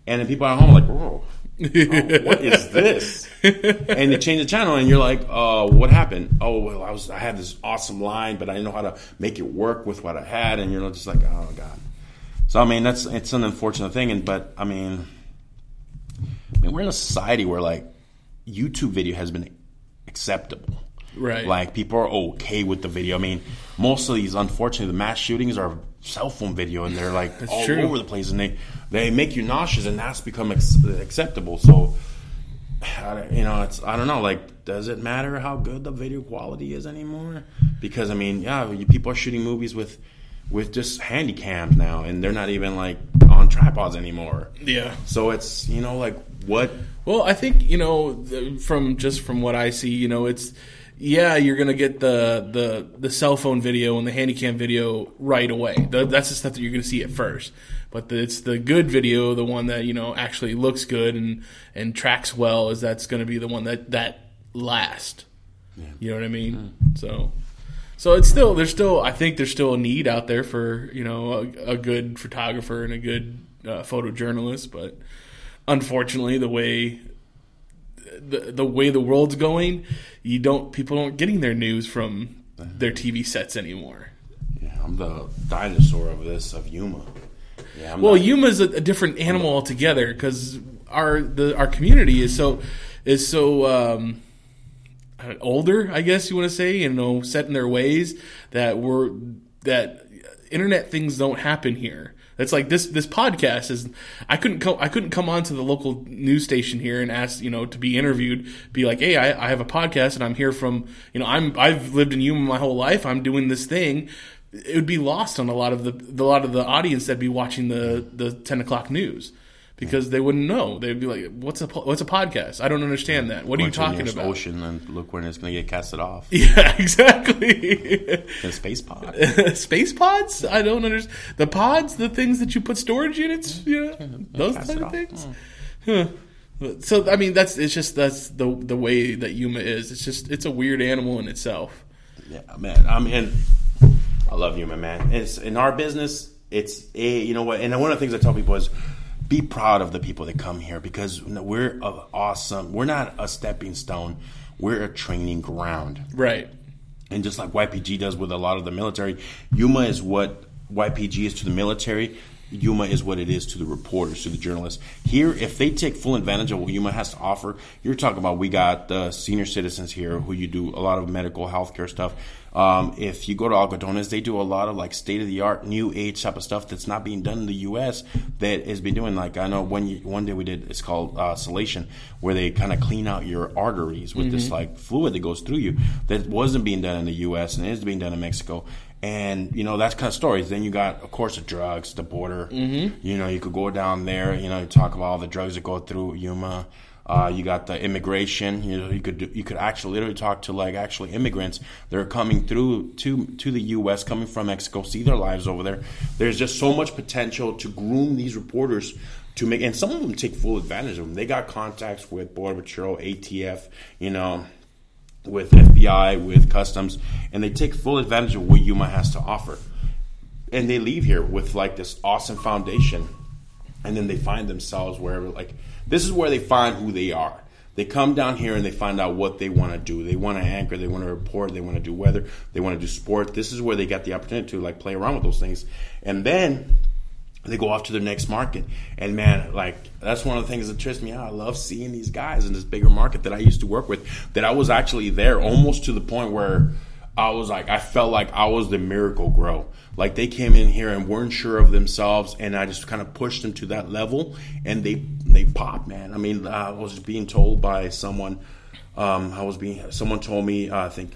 And then people at home are like, whoa, what is this? And they change the channel, and you're like, what happened? Oh, well, I had this awesome line, but I didn't know how to make it work with what I had. And you're just like, oh, God. So, I mean, it's an unfortunate thing. But we're in a society where, like, YouTube video has been acceptable. Right. Like, people are okay with the video. I mean, most of these, unfortunately, the mass shootings are cell phone video, and they're like all over the place, and they make you nauseous, and that's become acceptable. So, I don't know. Like, does it matter how good the video quality is anymore? Because, I mean, people are shooting movies with just handy cams now, and they're not even like on tripods anymore. Yeah. So it's, like, what? Well, I think, from what I see, it's. Yeah, you're going to get the cell phone video and the handycam video right away. That's the stuff that you're going to see at first. But it's the good video, the one that, actually looks good and tracks well, is that's going to be the one that lasts. Yeah. You know what I mean? Mm-hmm. So it's still, there's still a need out there for, a good photographer and a good photojournalist. But unfortunately, the way the world's going, people aren't getting their news from their TV sets anymore. Yeah, I'm the dinosaur of Yuma. Yeah. Yuma's a different animal altogether because our community is so older, I guess you want to say, set in their ways that internet things don't happen here. It's like this podcast is. I couldn't come on to the local news station here and ask to be interviewed. Be like, hey, I have a podcast and I'm here from I've lived in Yuma my whole life. I'm doing this thing. It would be lost on a lot of the audience that'd be watching the 10:00 news because they wouldn't know. They'd be like, what's a podcast? I don't understand that. What are you talking about? Ocean and look when it's going to get casted off. Yeah, exactly. And space pod. Space pods? I don't understand. The pods, the things that you put storage units, those type of things. Huh. So I mean, that's the way that Yuma is. It's a weird animal in itself. Yeah, man. I mean, I love you, my man. It's in our business. It's you know what? And one of the things I tell people is, be proud of the people that come here, because we're awesome. We're not a stepping stone. We're a training ground. Right. And just like YPG does with a lot of the military, Yuma is what YPG is to the military. Yuma is what it is to the reporters, to the journalists. Here, if they take full advantage of what Yuma has to offer, you're talking about we got the senior citizens here who you do a lot of medical healthcare stuff. If you go to Algodones, they do a lot of like state-of-the-art, new-age type of stuff that's not being done in the U.S. that has been doing. Like I know one day we did, it's called salation, where they kind of clean out your arteries with this like fluid that goes through you that wasn't being done in the U.S. and is being done in Mexico. And, you know, that's kind of stories. Then you got, of course, the drugs, the border. You know, you could go down there, you know, you talk about all the drugs that go through Yuma. You got the immigration. You know, you could actually literally talk to like actually immigrants that are coming through to the U.S. coming from Mexico, see their lives over there. There's just so much potential to groom these reporters to make, and some of them take full advantage of them. They got contacts with Border Patrol, ATF, you know, with FBI, with Customs, and they take full advantage of what Yuma has to offer, and they leave here with like this awesome foundation, and then they find themselves wherever like. This is where they find who they are. They come down here and they find out what they want to do. They want to anchor. They want to report. They want to do weather. They want to do sport. This is where they got the opportunity to like play around with those things. And then they go off to their next market. And, man, like that's one of the things that trips me out. I love seeing these guys in this bigger market that I used to work with, that I was actually there almost to the point where I was like, I felt like I was the miracle grow. Like they came in here and weren't sure of themselves, and I just kind of pushed them to that level, and they popped, man. I mean, I was being told by someone. Someone told me, I can't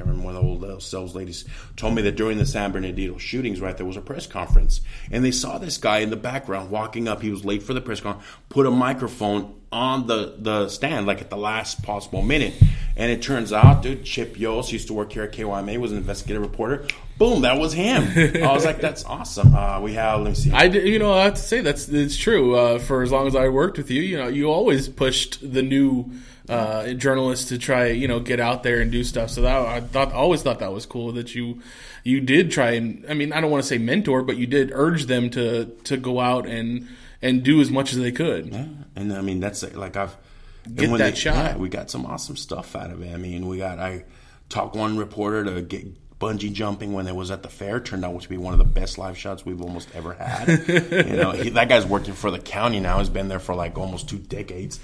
remember, one of the old sales ladies told me that during the San Bernardino shootings, right, there was a press conference, and they saw this guy in the background walking up. He was late for the press conference, put a microphone on the stand, like at the last possible minute. And it turns out, dude, Chip Yost used to work here at KYMA, was an investigative reporter. Boom, that was him. I was like, that's awesome. Let me see. I have to say it's true. For as long as I worked with you, you know, you always pushed the new journalists to try, you know, get out there and do stuff. So that I always thought that was cool that you did try and, I mean, I don't want to say mentor, but you did urge them to go out and do as much as they could. Yeah. And I mean, that's like yeah, we got some awesome stuff out of it. I mean, I talked one reporter to get bungee jumping when it was at the fair. Turned out to be one of the best live shots we've almost ever had. You know, that guy's working for the county now. He's been there for like almost 2 decades.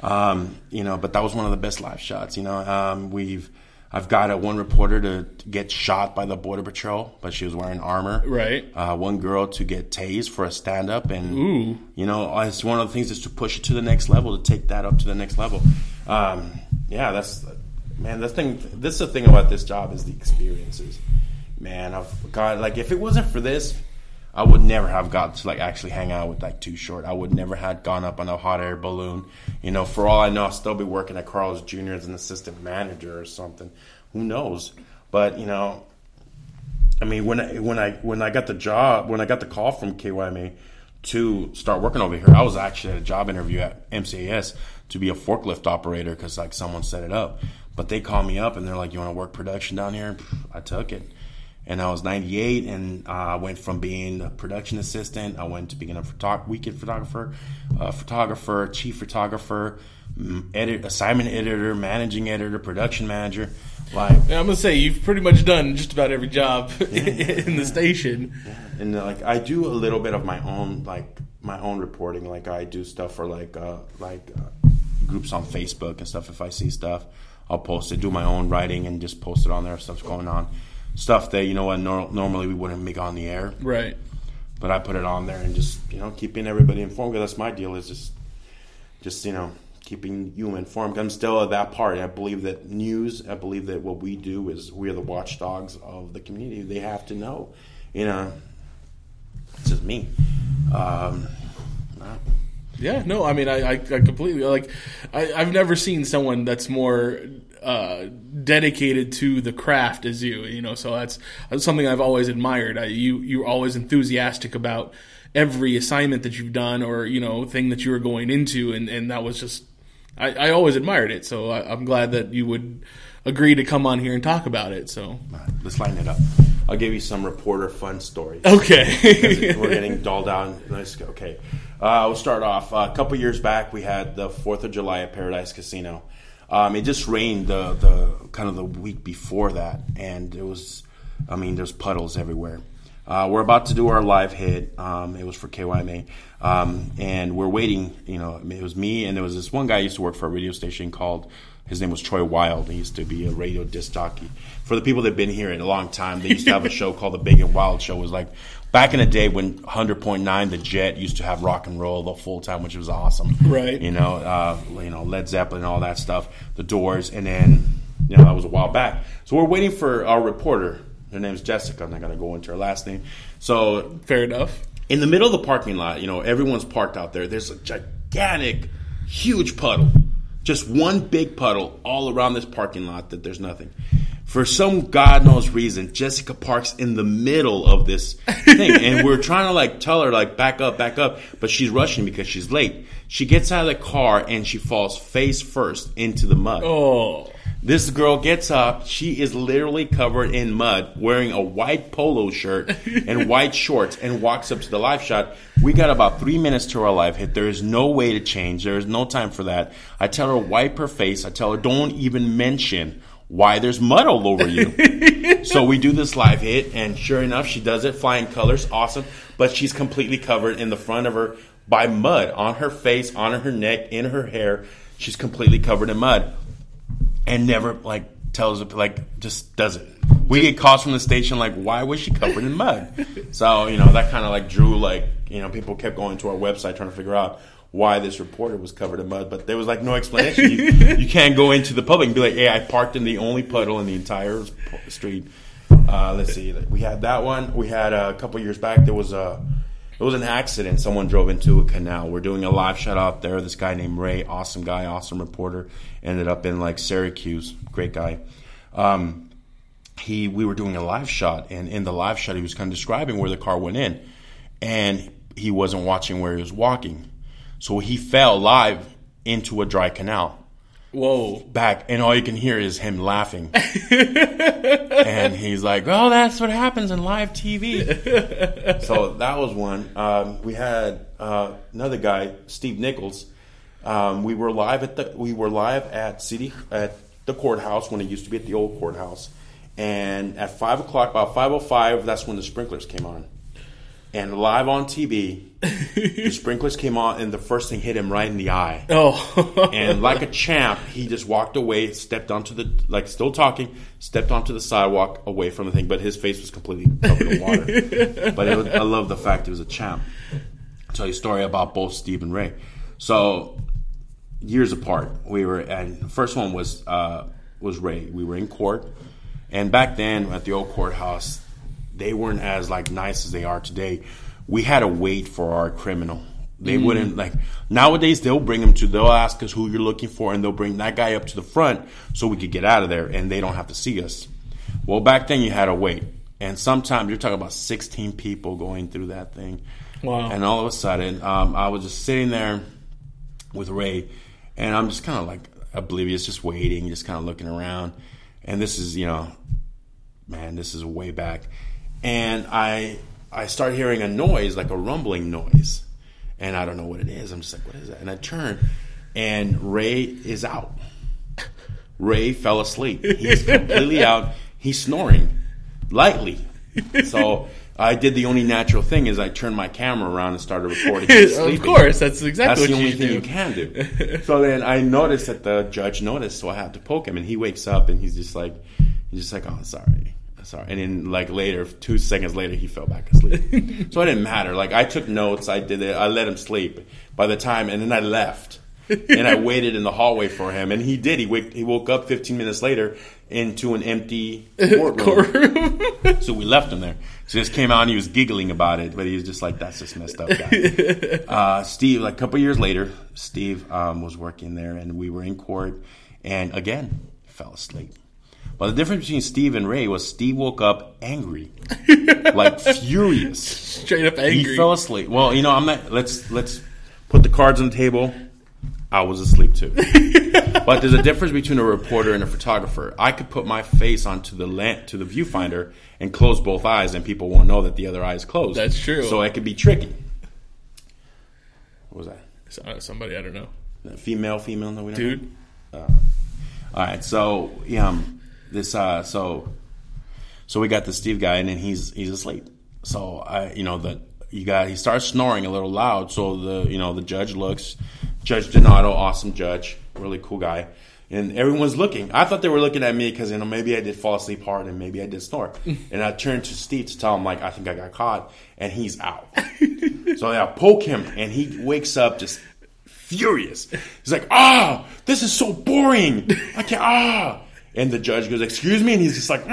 You know, but that was one of the best live shots. You know, I've got one reporter to get shot by the Border Patrol, but she was wearing armor. Right. One girl to get tased for a stand-up. And, you know, it's one of the things is to push it to the next level, to take that up to the next level. This is the thing about this job is the experiences. Man, I've got, like, if it wasn't for this, I would never have got to, like, actually hang out with, like, Too Short. I would never have gone up on a hot air balloon. You know, for all I know, I'll still be working at Carl's Jr. as an assistant manager or something. Who knows? But, you know, I mean, when I got the job, when I got the call from KYMA to start working over here, I was actually at a job interview at MCAS to be a forklift operator because, like, someone set it up. But they called me up, and they're like, you want to work production down here? I took it. And I was 98, and I went from being a production assistant. I went to being a weekend photographer, chief photographer, assignment editor, managing editor, production manager. Like, yeah, I'm gonna say you've pretty much done just about every job in the station. Yeah. And like I do a little bit of my own reporting. Like I do stuff for groups on Facebook and stuff. If I see stuff, I'll post it. Do my own writing and just post it on there. If stuff's going on. Stuff that, you know what, normally we wouldn't make on the air. Right. But I put it on there and just, you know, keeping everybody informed. Because that's my deal is just, you know, keeping you informed. I'm still at that part. I believe that what we do is we are the watchdogs of the community. They have to know. You know, it's just me. Yeah, no, I mean, I completely, like, I've never seen someone that's more dedicated to the craft as you know, so that's something I've always admired. You're always enthusiastic about every assignment that you've done or, you know, thing that you were going into, and that was just, I always admired it, so I'm glad that you would agreed to come on here and talk about it. So let's lighten it up. I'll give you some reporter fun stories. Okay. We're getting dulled down. Okay. We'll start off. A couple years back, we had the 4th of July at Paradise Casino. It just rained the kind of the week before that, and it was, I mean, there's puddles everywhere. We're about to do our live hit. It was for KYMA. And we're waiting. You know, it was me, and there was this one guy who used to work for a radio station called, his name was Troy Wild. He used to be a radio disc jockey. For the people that have been here in a long time, they used to have a show called The Big and Wild Show. It was like back in the day when 100.9 The Jet used to have rock and roll the full time, which was awesome. Right. You know, Led Zeppelin and all that stuff, The Doors. And then, you know, that was a while back. So we're waiting for our reporter. Her name's Jessica. I'm not going to go into her last name. So fair enough. In the middle of the parking lot, you know, everyone's parked out there. There's a gigantic, huge puddle. Just one big puddle all around this parking lot that there's nothing. For some God knows reason, Jessica parks in the middle of this thing. And we're trying to like tell her like back up. But she's rushing because she's late. She gets out of the car and she falls face first into the mud. Oh. This girl gets up. She is literally covered in mud, wearing a white polo shirt and white shorts, and walks up to the live shot. We got about 3 minutes to our live hit. There is no way to change. There is no time for that. I tell her, wipe her face. I tell her, don't even mention why there's mud all over you. So we do this live hit, and sure enough, she does it. Flying colors. Awesome. But she's completely covered in the front of her by mud, on her face, on her neck, in her hair. She's completely covered in mud. And never, like, tells, like, just does it. We get calls from the station, like, why was she covered in mud? So, you know, that kind of, like, drew, like, you know, people kept going to our website trying to figure out why this reporter was covered in mud. But there was, like, no explanation. You can't go into the public and be like, hey, I parked in the only puddle in the entire street. Let's see. We had that one. We had a couple years back, there was an accident. Someone drove into a canal. We're doing a live shot out there. This guy named Ray, awesome guy, awesome reporter, ended up in like Syracuse. Great guy. We were doing a live shot, and in the live shot, he was kind of describing where the car went in, and he wasn't watching where he was walking, so he fell live into a dry canal. Whoa. Back, and all you can hear is him laughing. And he's like, well, that's what happens in live TV. So that was one. We had another guy, Steve Nichols. We were live at the courthouse when it used to be at the old courthouse. And at 5 o'clock, about 5:05, that's when the sprinklers came on. And live on TV, the sprinklers came on, and the first thing hit him right in the eye. Oh! And like a champ, he just walked away, stepped onto the sidewalk, away from the thing. But his face was completely covered in water. But I love the fact he was a champ. I'll tell you a story about both Steve and Ray. So years apart, the first one was Ray. We were in court, and back then at the old courthouse, they weren't as like nice as they are today. We had to wait for our criminal. They wouldn't like nowadays. They'll ask us who you're looking for, and they'll bring that guy up to the front so we could get out of there, and they don't have to see us. Well, back then you had to wait, and sometimes you're talking about 16 people going through that thing. Wow! And all of a sudden, I was just sitting there with Ray, and I'm just kind of like oblivious, just waiting, just kind of looking around. And this is, you know, man, this is way back. And I start hearing a noise, like a rumbling noise. And I don't know what it is. I'm just like, what is that? And I turn, and Ray is out. Ray fell asleep. He's completely out. He's snoring lightly. So I did the only natural thing is I turned my camera around and started recording him sleeping. Of course. That's exactly what you do. That's the only thing you can do. So then I noticed that the judge noticed, so I had to poke him. And he wakes up, and he's just like, oh, sorry. And then, like, later, 2 seconds later, he fell back asleep. So it didn't matter. Like, I took notes. I did it. I let him sleep. By the time, and then I left. And I waited in the hallway for him. And he did. He woke up 15 minutes later into an empty courtroom. So we left him there. So he just came out, and he was giggling about it. But he was just like, that's just messed up, guy. Steve, like, a couple years later, Steve was working there. And we were in court. And, again, fell asleep. But the difference between Steve and Ray was Steve woke up angry, like furious, straight up angry. He fell asleep. Well, you know, I'm not. Let's put the cards on the table. I was asleep too. But there's a difference between a reporter and a photographer. I could put my face onto the lamp, to the viewfinder, and close both eyes, and people won't know that the other eye is closed. That's true. So it could be tricky. What was that? Somebody, I don't know. Female, no, we don't know. Dude. All right, so so we got the Steve guy, and then he's asleep. So he starts snoring a little loud. So the judge looks, Judge Donato, awesome judge, really cool guy, and everyone's looking. I thought they were looking at me because maybe I did fall asleep hard and maybe I did snore. And I turned to Steve to tell him I think I got caught, and he's out. So I poke him, and he wakes up just furious. He's like, this is so boring. I can't. And the judge goes, excuse me, and he's just like,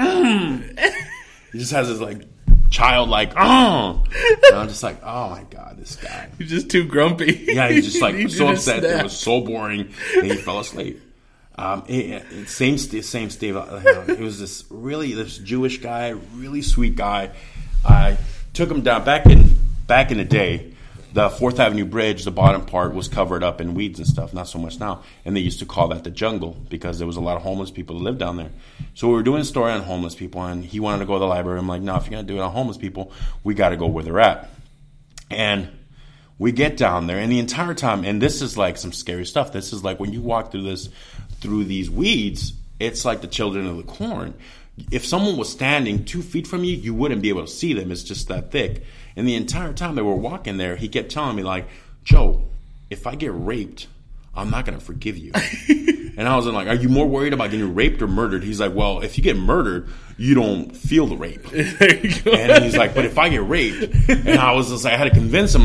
He just has this childlike, and I'm just like, oh my god, this guy. He's just too grumpy. Yeah, he's just like so upset that it was so boring, and he fell asleep. Same Steve. It was this Jewish guy, really sweet guy. I took him down back in the day. The 4th Avenue Bridge, the bottom part, was covered up in weeds and stuff. Not so much now. And they used to call that the jungle because there was a lot of homeless people that lived down there. So we were doing a story on homeless people, and he wanted to go to the library. I'm like, no, if you're going to do it on homeless people, we got to go where they're at. And we get down there, and the entire time, and this is some scary stuff. This is when you walk through these weeds, it's like the children of the corn. If someone was standing 2 feet from you, you wouldn't be able to see them. It's just that thick. And the entire time they were walking there, he kept telling me, Joe, if I get raped, I'm not going to forgive you. And I was are you more worried about getting raped or murdered? He's like, well, if you get murdered, you don't feel the rape. And he's like, but if I get raped, and I was I had to convince him,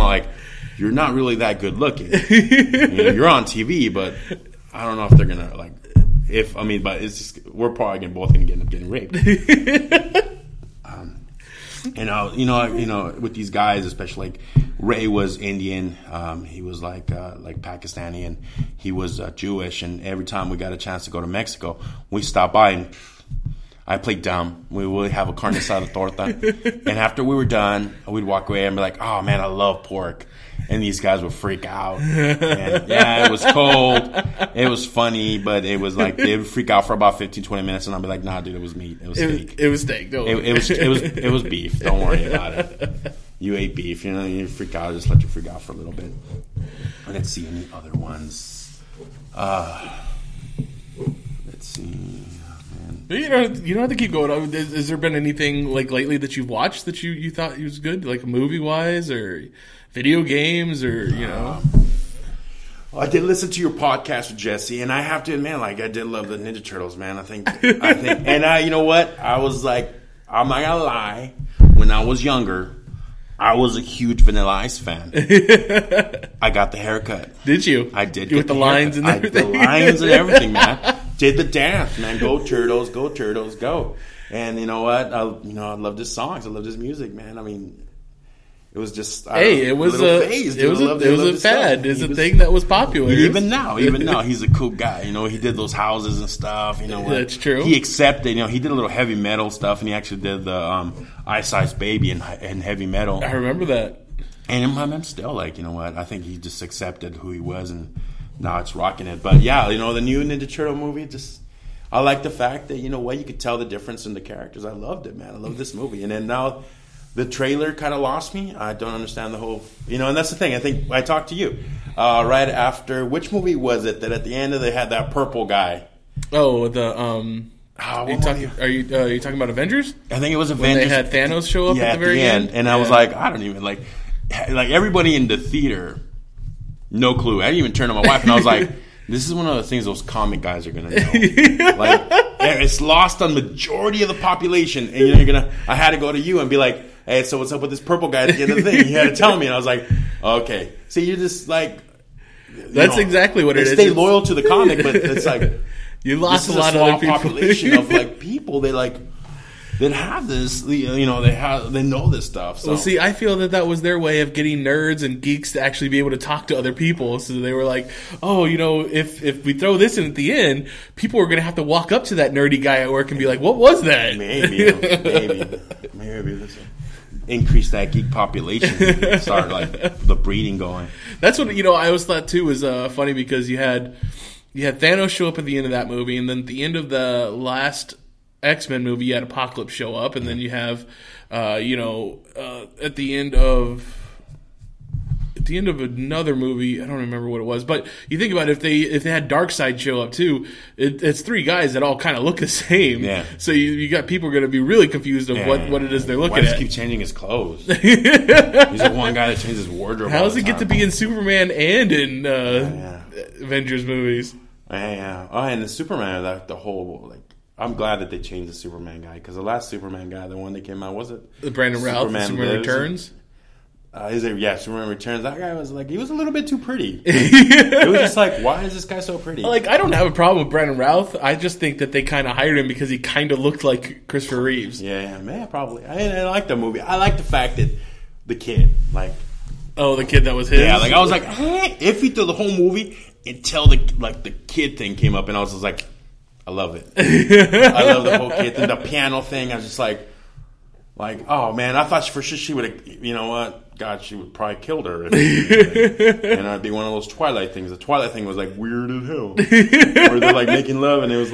you're not really that good looking. You're on TV, but I don't know if they're going to, but it's just, we're probably both going to end up getting raped. And with these guys, especially Ray was Indian, he was Pakistani, and he was Jewish. And every time we got a chance to go to Mexico, we stopped by, and I played dumb. We would have a carne asada torta, and after we were done, we'd walk away and be like, "Oh man, I love pork." And these guys would freak out. And, yeah, it was cold. It was funny, but it was they would freak out for about 15, 20 minutes, and I'd be like, nah, dude, it was meat. It was steak. It was steak. Don't worry. It was beef. Don't worry about it. You ate beef. You freak out. Just let you freak out for a little bit. Let's see any other ones. Let's see. You don't have to keep going. Has there been anything lately that you've watched that you thought was good, movie wise or video games or ? I did listen to your podcast with Jesse, and I have to admit, I did love the Ninja Turtles, man. I think, and I, you know what? I was I'm not gonna lie. When I was younger, I was a huge Vanilla Ice fan. I got the haircut. Did you? I did. With the lines and everything. The lines and everything, man. Did the dance, man. Go Turtles, go. And you know what? I love this songs. I love this music, man. I mean, it was just it was a fad. It's a thing that was popular. Even now, he's a cool guy. He did those houses and stuff. That's true. He accepted. He did a little heavy metal stuff, and he actually did the Ice Ice Baby and heavy metal. I remember that. And I'm still I think he just accepted who he was and. No, it's rocking it. But yeah, the new Ninja Turtle movie, I like the fact that, you could tell the difference in the characters. I loved it, man. I love this movie. And then now the trailer kind of lost me. I don't understand the whole, and that's the thing. I think I talked to you right after, which movie was it that at the end of they had that purple guy? Oh, are you talking about Avengers? I think it was Avengers. When they had Thanos show up at the very end. And I was I don't even, everybody in the theater... No clue. I didn't even turn to my wife, and I was like, this is one of the things those comic guys are going to know. It's lost on majority of the population, and I had to go to you and be like, hey, so what's up with this purple guy at the end of the thing? You had to tell me, and I was like, okay. So you're just that's exactly what it is. They stay loyal to the comic, but it's you lost a lot of other people. Population of people. They that have this, they know this stuff. So. Well, see, I feel that was their way of getting nerds and geeks to actually be able to talk to other people. So they were if we throw this in at the end, people are going to have to walk up to that nerdy guy at work and be like, what was that? Maybe this one. Increase that geek population and start the breeding going. That's what I always thought too was funny because you had You had Thanos show up at the end of that movie, and then at the end of the last X-Men movie, you had Apocalypse show up, and then you have, at the end of another movie, I don't remember what it was, but you think about it, if they had Darkseid show up too, it's three guys that all kind of look the same. Yeah. So you got people going to be really confused of what it is they're looking at. Why does he keep changing his clothes? He's the one guy that changes his wardrobe. How does it get to be in Superman and in Avengers movies? Yeah. Oh, and the Superman, the whole I'm glad that they changed the Superman guy, because the last Superman guy, the one that came out, was it? The Brandon Routh, Superman Returns. Superman Returns. That guy was he was a little bit too pretty. It was just why is this guy so pretty? I don't have a problem with Brandon Routh. I just think that they kind of hired him because he kind of looked like Christopher Reeves. Yeah, probably. I like the movie. I like the fact that the kid, the kid that was his. Yeah, I was iffy through the whole movie until the kid thing came up, and I was just like, I love it. I love the whole kid thing, the piano thing. I was just oh man, I thought for sure she would have, you know what? God, she would probably killed her. And I'd be one of those Twilight things. The Twilight thing was weird as hell. Where they're making love and it was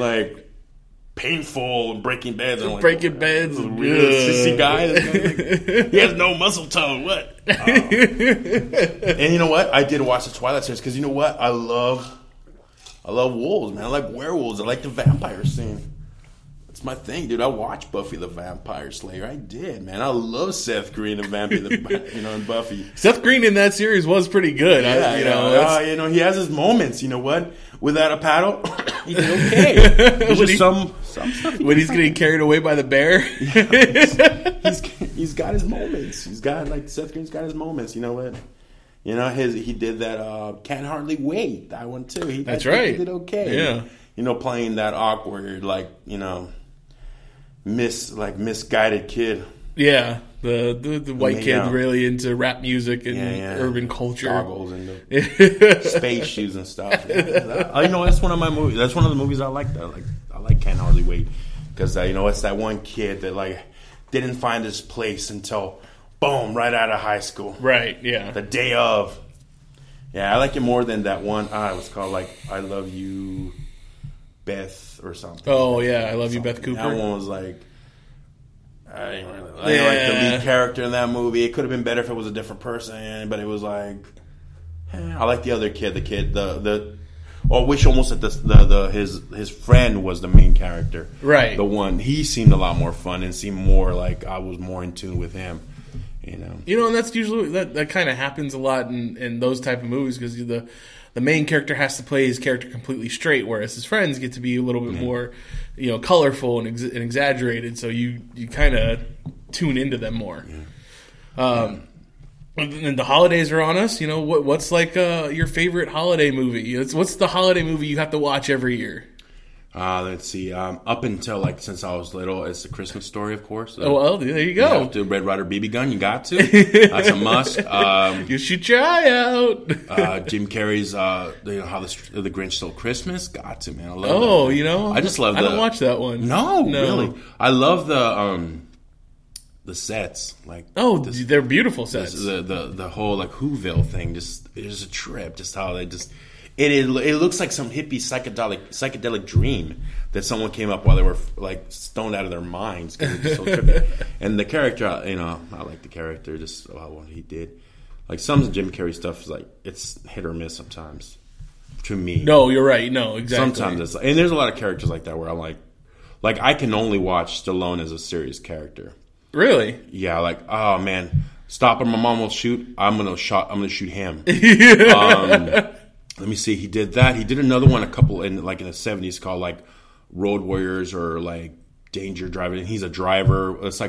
painful and breaking beds. And beds. This weird sissy guy. He has no muscle tone. What? And you know what? I did watch the Twilight series because you know what? I love wolves, man. I like werewolves. I like the vampire scene. It's my thing, dude. I watched Buffy the Vampire Slayer. I did, man. I love Seth Green and Buffy. Seth Green in that series was pretty good. Yeah, he has his moments. You know what? Without a paddle, he did okay. There's just some stuff. When he's getting carried away by the bear, he's got his moments. He's got Seth Green's got his moments. You know what? You know he did that. Can't hardly wait. That one too. That's right. He did okay. Yeah. You know, playing that awkward misguided kid. Yeah, the white kid really into rap music and urban culture. Goggles and the space shoes and stuff. That's one of my movies. That's one of the movies I like. I like Can't Hardly Wait because it's that one kid that didn't find his place until boom, right out of high school. Right. Yeah. The day of. Yeah, I like it more than that one. It was called I Love You, Beth or something. Oh yeah, I Love You, Beth Cooper. That one was I didn't really like the lead character in that movie. It could have been better if it was a different person, but it was I like the other kid. His friend was the main character, right? The one he seemed a lot more fun and seemed more I was more in tune with him. And that's usually that kind of happens a lot in those type of movies because the main character has to play his character completely straight, whereas his friends get to be a little bit more, colorful and exaggerated. So you kind of tune into them more. Yeah. And the holidays are on us. What's your favorite holiday movie? What's the holiday movie you have to watch every year? Let's see. Up until since I was little, it's The Christmas Story, of course. There you go. You have to Red Ryder BB gun. You got to. That's a must. You should try out. Jim Carrey's How the Grinch Stole Christmas. Got to, man. I love. Oh, that. I just love. I don't watch that one. No, really. I love the sets. They're beautiful sets. The whole Whoville thing. Just it was a trip. Just how they just. It looks like some hippie psychedelic dream that someone came up while they were stoned out of their minds because it was so trippy. And the character, I like the character, just what he did. Some of the Jim Carrey stuff is it's hit or miss sometimes. To me, no, you're right, no, exactly. Sometimes it's and there's a lot of characters like that where I'm like I can only watch Stallone as a serious character. Really? Yeah, oh man, stop or my mom will shoot. I'm gonna shoot him. Let me see. He did that. He did another one, a couple in the 70s called Road Warriors or Danger Driving. And he's a driver. It's God,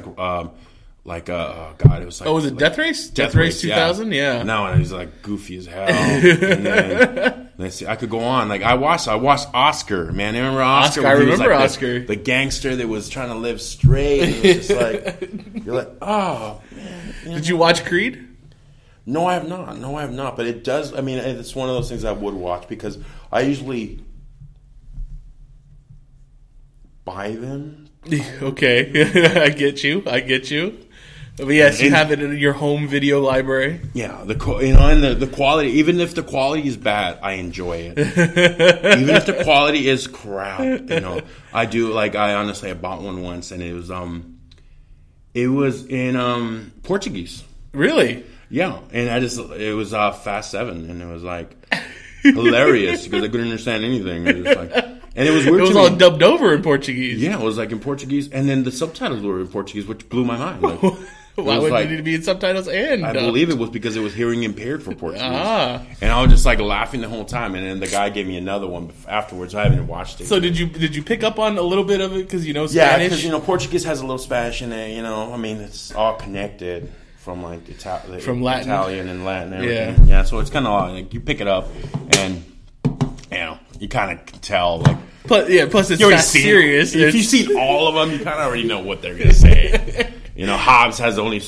it was was it Death Race? Death Race 2000? Yeah. No, and he's goofy as hell. And then let's see. I could go on. I watched Oscar. Man, I remember Oscar. Oscar. The gangster that was trying to live straight. And it was just you're oh man. Did you watch Creed? No, I have not. But it does. I mean, it's one of those things I would watch because I usually buy them. Okay, I get you. But yes, you have it in your home video library. Yeah, the quality. Even if the quality is bad, I enjoy it. Even if the quality is crap, I do. I bought one once, and it was in Portuguese. Really? Yeah, and it was Fast 7, and it was like hilarious because I couldn't understand anything. It was like. And it was weird. It was all dubbed over in Portuguese. Yeah, it was like in Portuguese, and then the subtitles were in Portuguese, which blew my mind. Like, why would you need to be in subtitles and dubbed? I believe it was because it was hearing impaired for Portuguese. And I was just like laughing the whole time, and then the guy gave me another one afterwards. I haven't watched it. So did you pick up on a little bit of it because you know Spanish? Yeah, because Portuguese has a little Spanish in it. It's all connected from like Italian and Latin. And everything. Yeah. So it's kind of like you pick it up and. You kind of can tell, like. Plus it's not serious. If you've seen all of them, you kind of already know what they're going to say. Hobbs has only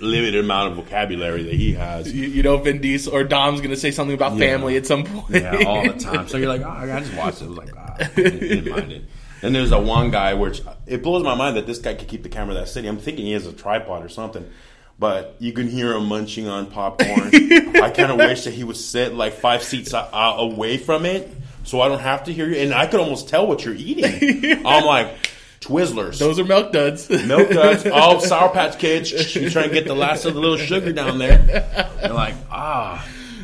limited amount of vocabulary that he has. Vin Diesel or Dom's going to say something about family at some point. Yeah, all the time. So you're like, I just watched it. I was like, I didn't mind it. Then there's that one guy, which it blows my mind that this guy could keep the camera that steady. I'm thinking he has a tripod or something. But you can hear him munching on popcorn. I kind of wish that he would sit like 5 seats away from it. So I don't have to hear you. And I could almost tell what you're eating. I'm like, Twizzlers. Those are Milk Duds. Milk Duds. Oh, Sour Patch Kids. You're trying to get the last of the little sugar down there. You're like, Yeah,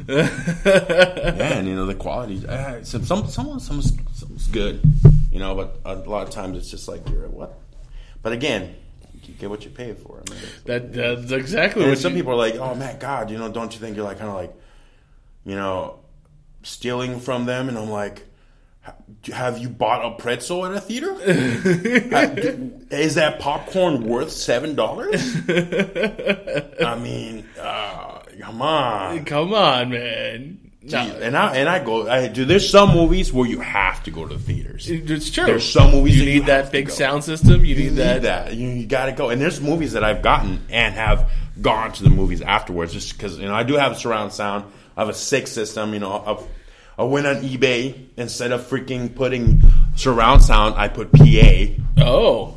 and the quality. Someone's good. But a lot of times it's just like, you're what? But again, you get what you pay for. I mean, that's exactly what some people are like, oh, man, God, don't you think you're like kind of like, stealing from them, and I'm like, have you bought a pretzel at a theater? Is that popcorn worth $7? I mean, come on, man. Jeez. And I do. There's some movies where you have to go to the theaters. It's true. There's some movies you need that big sound system. You need that. You gotta go. And there's movies that I've gotten and have gone to the movies afterwards, just because I do have surround sound. I have a 6 system. I went on eBay instead of freaking putting surround sound. I put PA. Oh.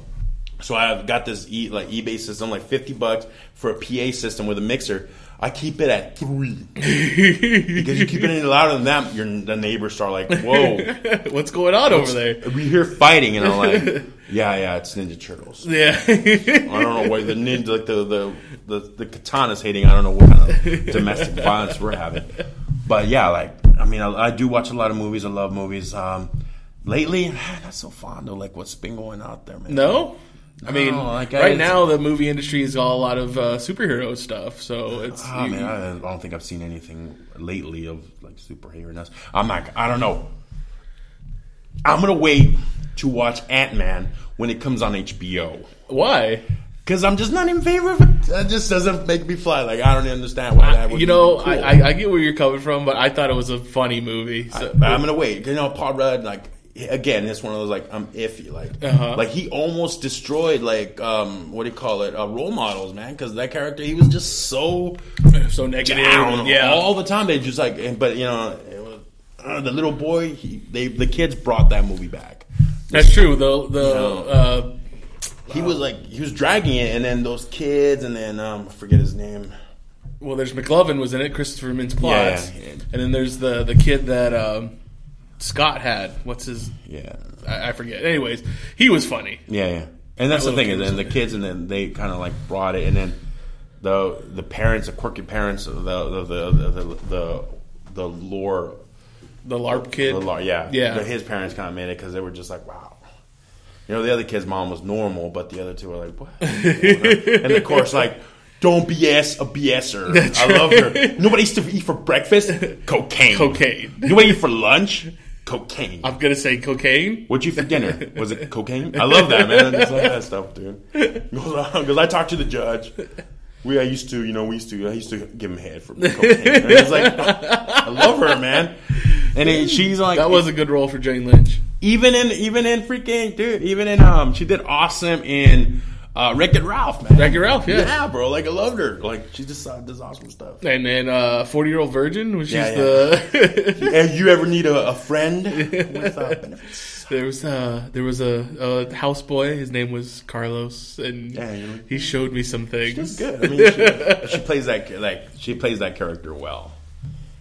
So I've got this eBay system, like $50 for a PA system with a mixer. I keep it at 3 because you keep it any louder than that, the neighbors start like, "Whoa, what's going on over there?" We hear fighting, and I'm like, "Yeah, it's Ninja Turtles." Yeah, I don't know why the ninja, like the katana's hating. I don't know what kind of domestic violence we're having, but yeah, I do watch a lot of movies. I love movies. Lately, I'm not so fond of like what's been going out there, man. No. Right now the movie industry is all a lot of superhero stuff. So it's. I don't think I've seen anything lately of like superhero-ness. I don't know. I'm gonna wait to watch Ant-Man when it comes on HBO. Why? Because I'm just not in favor of it. That just doesn't make me fly. Like, I don't understand why that would be cool. I get where you're coming from, but I thought it was a funny movie. So. I'm gonna wait. Paul Rudd Again, it's one of those I'm iffy. He almost destroyed role models, man, because that character, he was just so negative, down all the time. They just the little boy. The kids brought that movie back. That's true. He was dragging it, and then those kids, and then I forget his name. Well, there's McLovin was in it, Christopher Mintz-Plasse, and then there's the kid that. Scott had. What's his? Yeah, I forget. Anyways, he was funny. Yeah. And that's the thing. And then the kids, and then they kind of brought it. And then the parents, the quirky parents, the lore, the LARP kid. His parents kind of made it because they were just like, wow. The other kid's mom was normal, but the other two were like, what? And of course, don't BS a BSer. I love her. Nobody used to eat for breakfast? Cocaine. Nobody eat for lunch? Cocaine. I'm going to say cocaine. What'd you for dinner? Was it cocaine? I love that, man. I just love that stuff, dude. Because I talked to the judge. I used to give him head for cocaine. And it's I love her, man. And then she's like. That was a good role for Jane Lynch. Even in freaking, dude, she did awesome in Wreck It Ralph, man. Wreck It Ralph, yeah. Yeah, bro. Like, I loved her. Like, she just does awesome stuff. And then 40-Year-Old Virgin, which is the... If you ever need a friend with benefits. There was a houseboy. His name was Carlos, and he showed me some things. She's good. I mean, she plays that character well.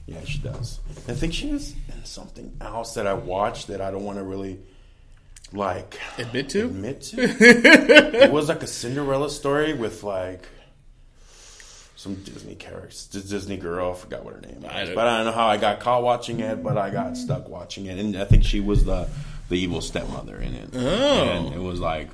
Yeah, she does. I think she was in something else that I watched that I don't want to really... Like admit to it was like a Cinderella story with like some Disney characters, Disney girl. I forgot what her name was, but I don't know how I got caught watching it, but I got stuck watching it, and I think she was the evil stepmother in it. Oh, and it was like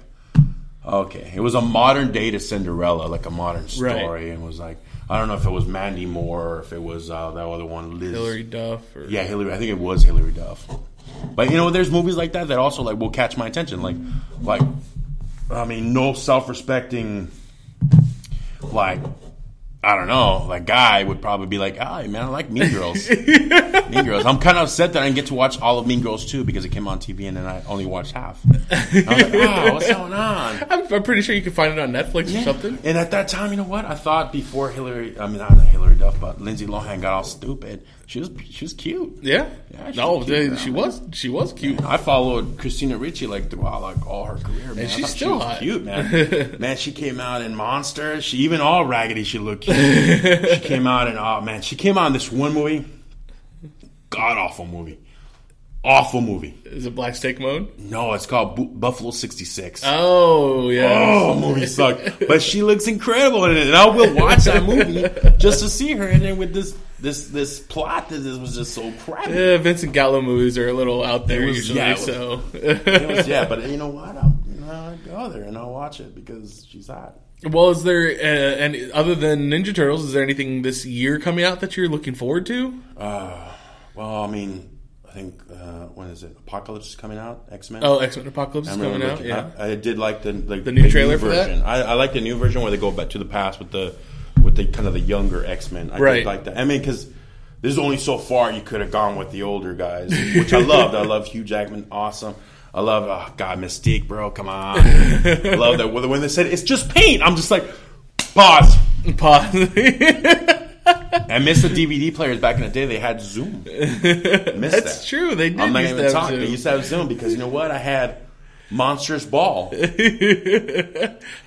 okay, it was a modern day to Cinderella, like a modern story, right. And it was like I don't know if it was Mandy Moore, or if it was that other one, Liz Hillary Duff. Or... Yeah, Hillary. I think it was Hillary Duff. But, you know, there's movies like that that also, like, will catch my attention. Like, I mean, no self-respecting, like, I don't know, like, guy would probably be like, ah, man, I like Mean Girls. Mean Girls. I'm kind of upset that I didn't get to watch all of Mean Girls 2 because it came on TV and then I only watched half. And I was like, oh, what's going on? I'm pretty sure you can find it on Netflix or something. And at that time, you know what? I thought before not Hillary Duff, but Lindsay Lohan got all stupid. She was cute. Yeah. She was cute. Man, I followed Christina Ricci like throughout like all her career, man. And she's still hot. Cute, man. Man, she came out in Monsters. She even all raggedy she looked cute. She came out in she came out in this one movie. God awful movie. Awful movie. Is it Black Snake Moan? No, it's called Buffalo 66. Oh, yeah. Oh, movie sucked. But she looks incredible in it. And I will watch that movie just to see her in it with this plot that was just so crappy. Yeah, Vincent Gallo movies are a little out there usually. Yeah, so. But you know what? I go there and I'll watch it because she's hot. Well, is there any other than Ninja Turtles, is there anything this year coming out that you're looking forward to? Well, I mean... I think, when is it? Apocalypse is coming out? X-Men? Oh, X-Men Apocalypse is coming out, yeah. I did like the new trailer for that. I like the new version where they go back to the past with the kind of the younger X-Men. I did like that. I mean, because there's only so far you could have gone with the older guys, which I loved. I love Hugh Jackman. Awesome. I love, Mystique, bro. Come on. I love that. When they said, it's just paint. I'm just like, pause. I miss the DVD players back in the day. They had Zoom. That's true. They did. I'm not even talking. They used to have Zoom because you know what? I had Monsters Ball. Hello, and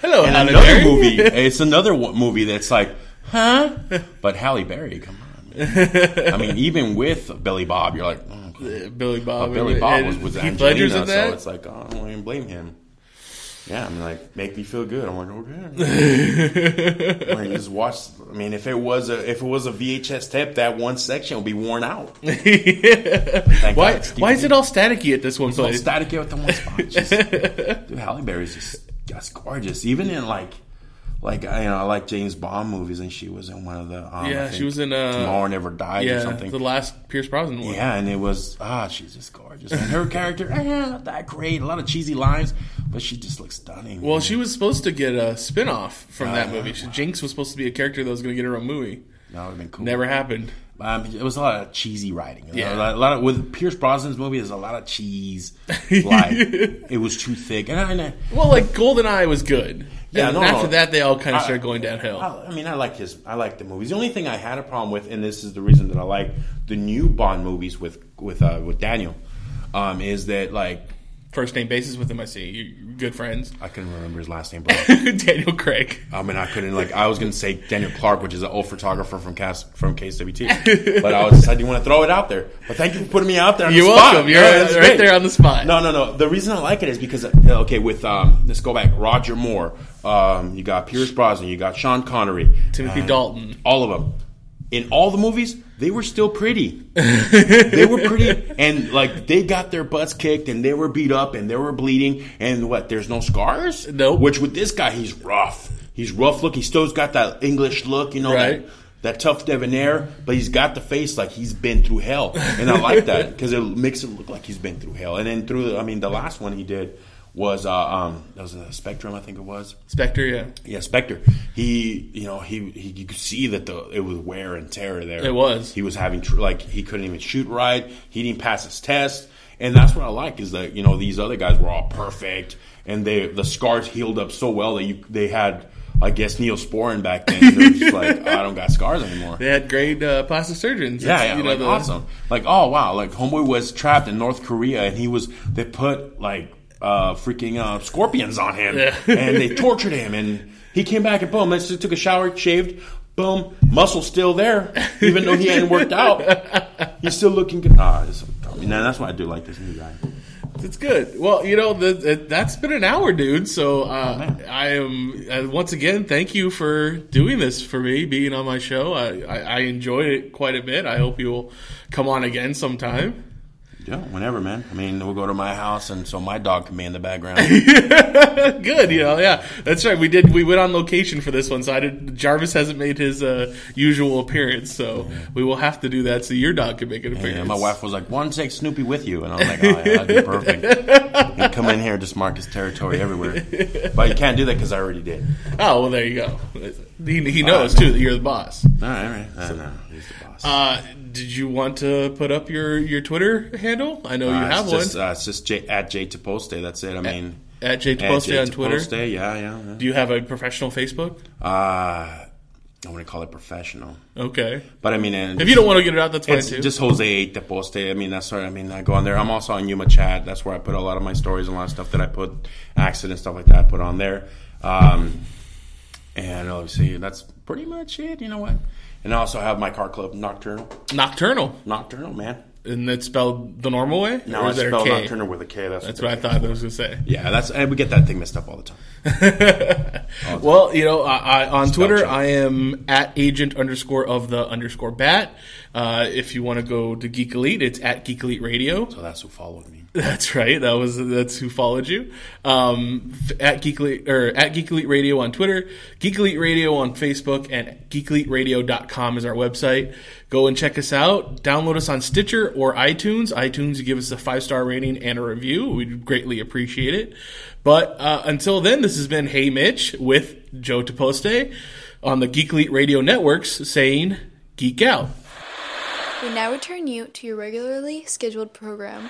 Halle Berry. Movie. It's another movie that's like, huh? But Halle Berry, come on. Man. I mean, even with Billy Bob, you're like, oh, okay. Billy Bob. But Billy Bob was Angelina, so it's like, oh, I don't even blame him. Yeah, I'm like, make me feel good. I'm like, okay. I mean, just watch. I mean, if it was a VHS tape, that one section would be worn out. Yeah. Why is it all staticky at this one place? It's all staticky at the one spot. Dude, Halle Berry's just gorgeous. Even in I like James Bond movies, and she was in one of the. She was in Tomorrow Never Dies or something. The last Pierce Brosnan one. Yeah, and it was she's just gorgeous, and her character not that great. A lot of cheesy lines. But she just looks stunning. Well, man. She was supposed to get a spin-off from that movie. Jinx was supposed to be a character that was going to get her own movie. That would have been cool. Never happened. It was a lot of cheesy writing. Yeah. A lot of, with Pierce Brosnan's movie, there's a lot of cheese. Like, it was too thick. Well, GoldenEye was good. Yeah, after that, they all kind of started going downhill. I like the movies. The only thing I had a problem with, and this is the reason that I like the new Bond movies with Daniel, is that, like... First name basis with him, I see. You're good friends. I couldn't remember his last name, bro. Daniel Craig. I couldn't, I was going to say Daniel Clark, which is an old photographer from KSWT. But I didn't want to throw it out there. But thank you for putting me out there on the spot. You're welcome. You're right there on the spot. No. The reason I like it is because, let's go back. Roger Moore. You got Pierce Brosnan. You got Sean Connery. Timothy Dalton. All of them. In all the movies, they were still pretty. They were pretty, and they got their butts kicked, and they were beat up, and they were bleeding. And what? There's no scars. No. Which with this guy, he's rough. He's rough look. He still's got that English look, you know, right. that tough debonair. But he's got the face like he's been through hell, and I like that because it makes it look like he's been through hell. And then the last one he did was that was a Spectrum, I think it was. Spectre, yeah, Spectre. He you could see that it was wear and tear there. It was. He was having he couldn't even shoot right. He didn't pass his test, And that's what I like, is that, you know, these other guys were all perfect, and the scars healed up so well that they had, I guess, Neosporin back then. They're just like, I don't got scars anymore. They had great plastic surgeons. Yeah, you know, like, awesome. Like, oh wow, like homeboy was trapped in North Korea, and they put like freaking scorpions on him, yeah. And they tortured him, and he came back and boom, just took a shower, shaved. Boom, muscle still there, even though he hadn't worked out. He's still looking good. That's why I do like this new guy. It's good. Well, you know, that's been an hour, dude. So once again, thank you for doing this for me, being on my show. I enjoyed it quite a bit. I hope you'll come on again sometime. Yeah, whenever, man. I mean, we'll go to my house, and so my dog can be in the background. Good, you know, yeah. That's right. We went on location for this one, so Jarvis hasn't made his usual appearance, so we will have to do that so your dog can make an appearance. Yeah, my wife was like, why don't you take Snoopy with you? And I was like, oh, yeah, that'd be perfect. He'd come in here and just mark his territory everywhere. But you can't do that because I already did. Oh, well, there you go. He knows, too, that you're the boss. All right, all right. No, he's the boss. Did you want to put up your Twitter handle? I know you have one. It's just at JTaposte. That's it. I mean, at JTaposte on Twitter. JTaposte, yeah. Do you have a professional Facebook? I want to call it professional. Okay. But I mean, if you don't want to get it out, that's fine too. Just Jose Taposte. I mean, that's what I mean. I go on there. I'm also on Yuma Chat. That's where I put a lot of my stories and a lot of stuff that I put, accidents, stuff like that, I put on there. And obviously, that's pretty much it. You know what? And I also have my car club, Nocturnal, man. And it's spelled the normal way? No, it's spelled Nocturnal with a K. That's what I thought I was going to say. Yeah, we get that thing messed up all the time. Well, you know, on Twitter, I am at agent_of_the_bat. If you want to go to Geek Elite, it's at Geek Elite Radio. So that's who followed me. That's right. That's who followed you. At Geek Elite Radio on Twitter, Geek Elite Radio on Facebook, and geekeliteradio.com is our website. Go and check us out. Download us on Stitcher or iTunes. iTunes, you give us a 5-star rating and a review. We'd greatly appreciate it. But until then, this has been Hey Mitch with Joe Taposte on the Geek Elite Radio Networks saying, geek out. We now return you to your regularly scheduled program.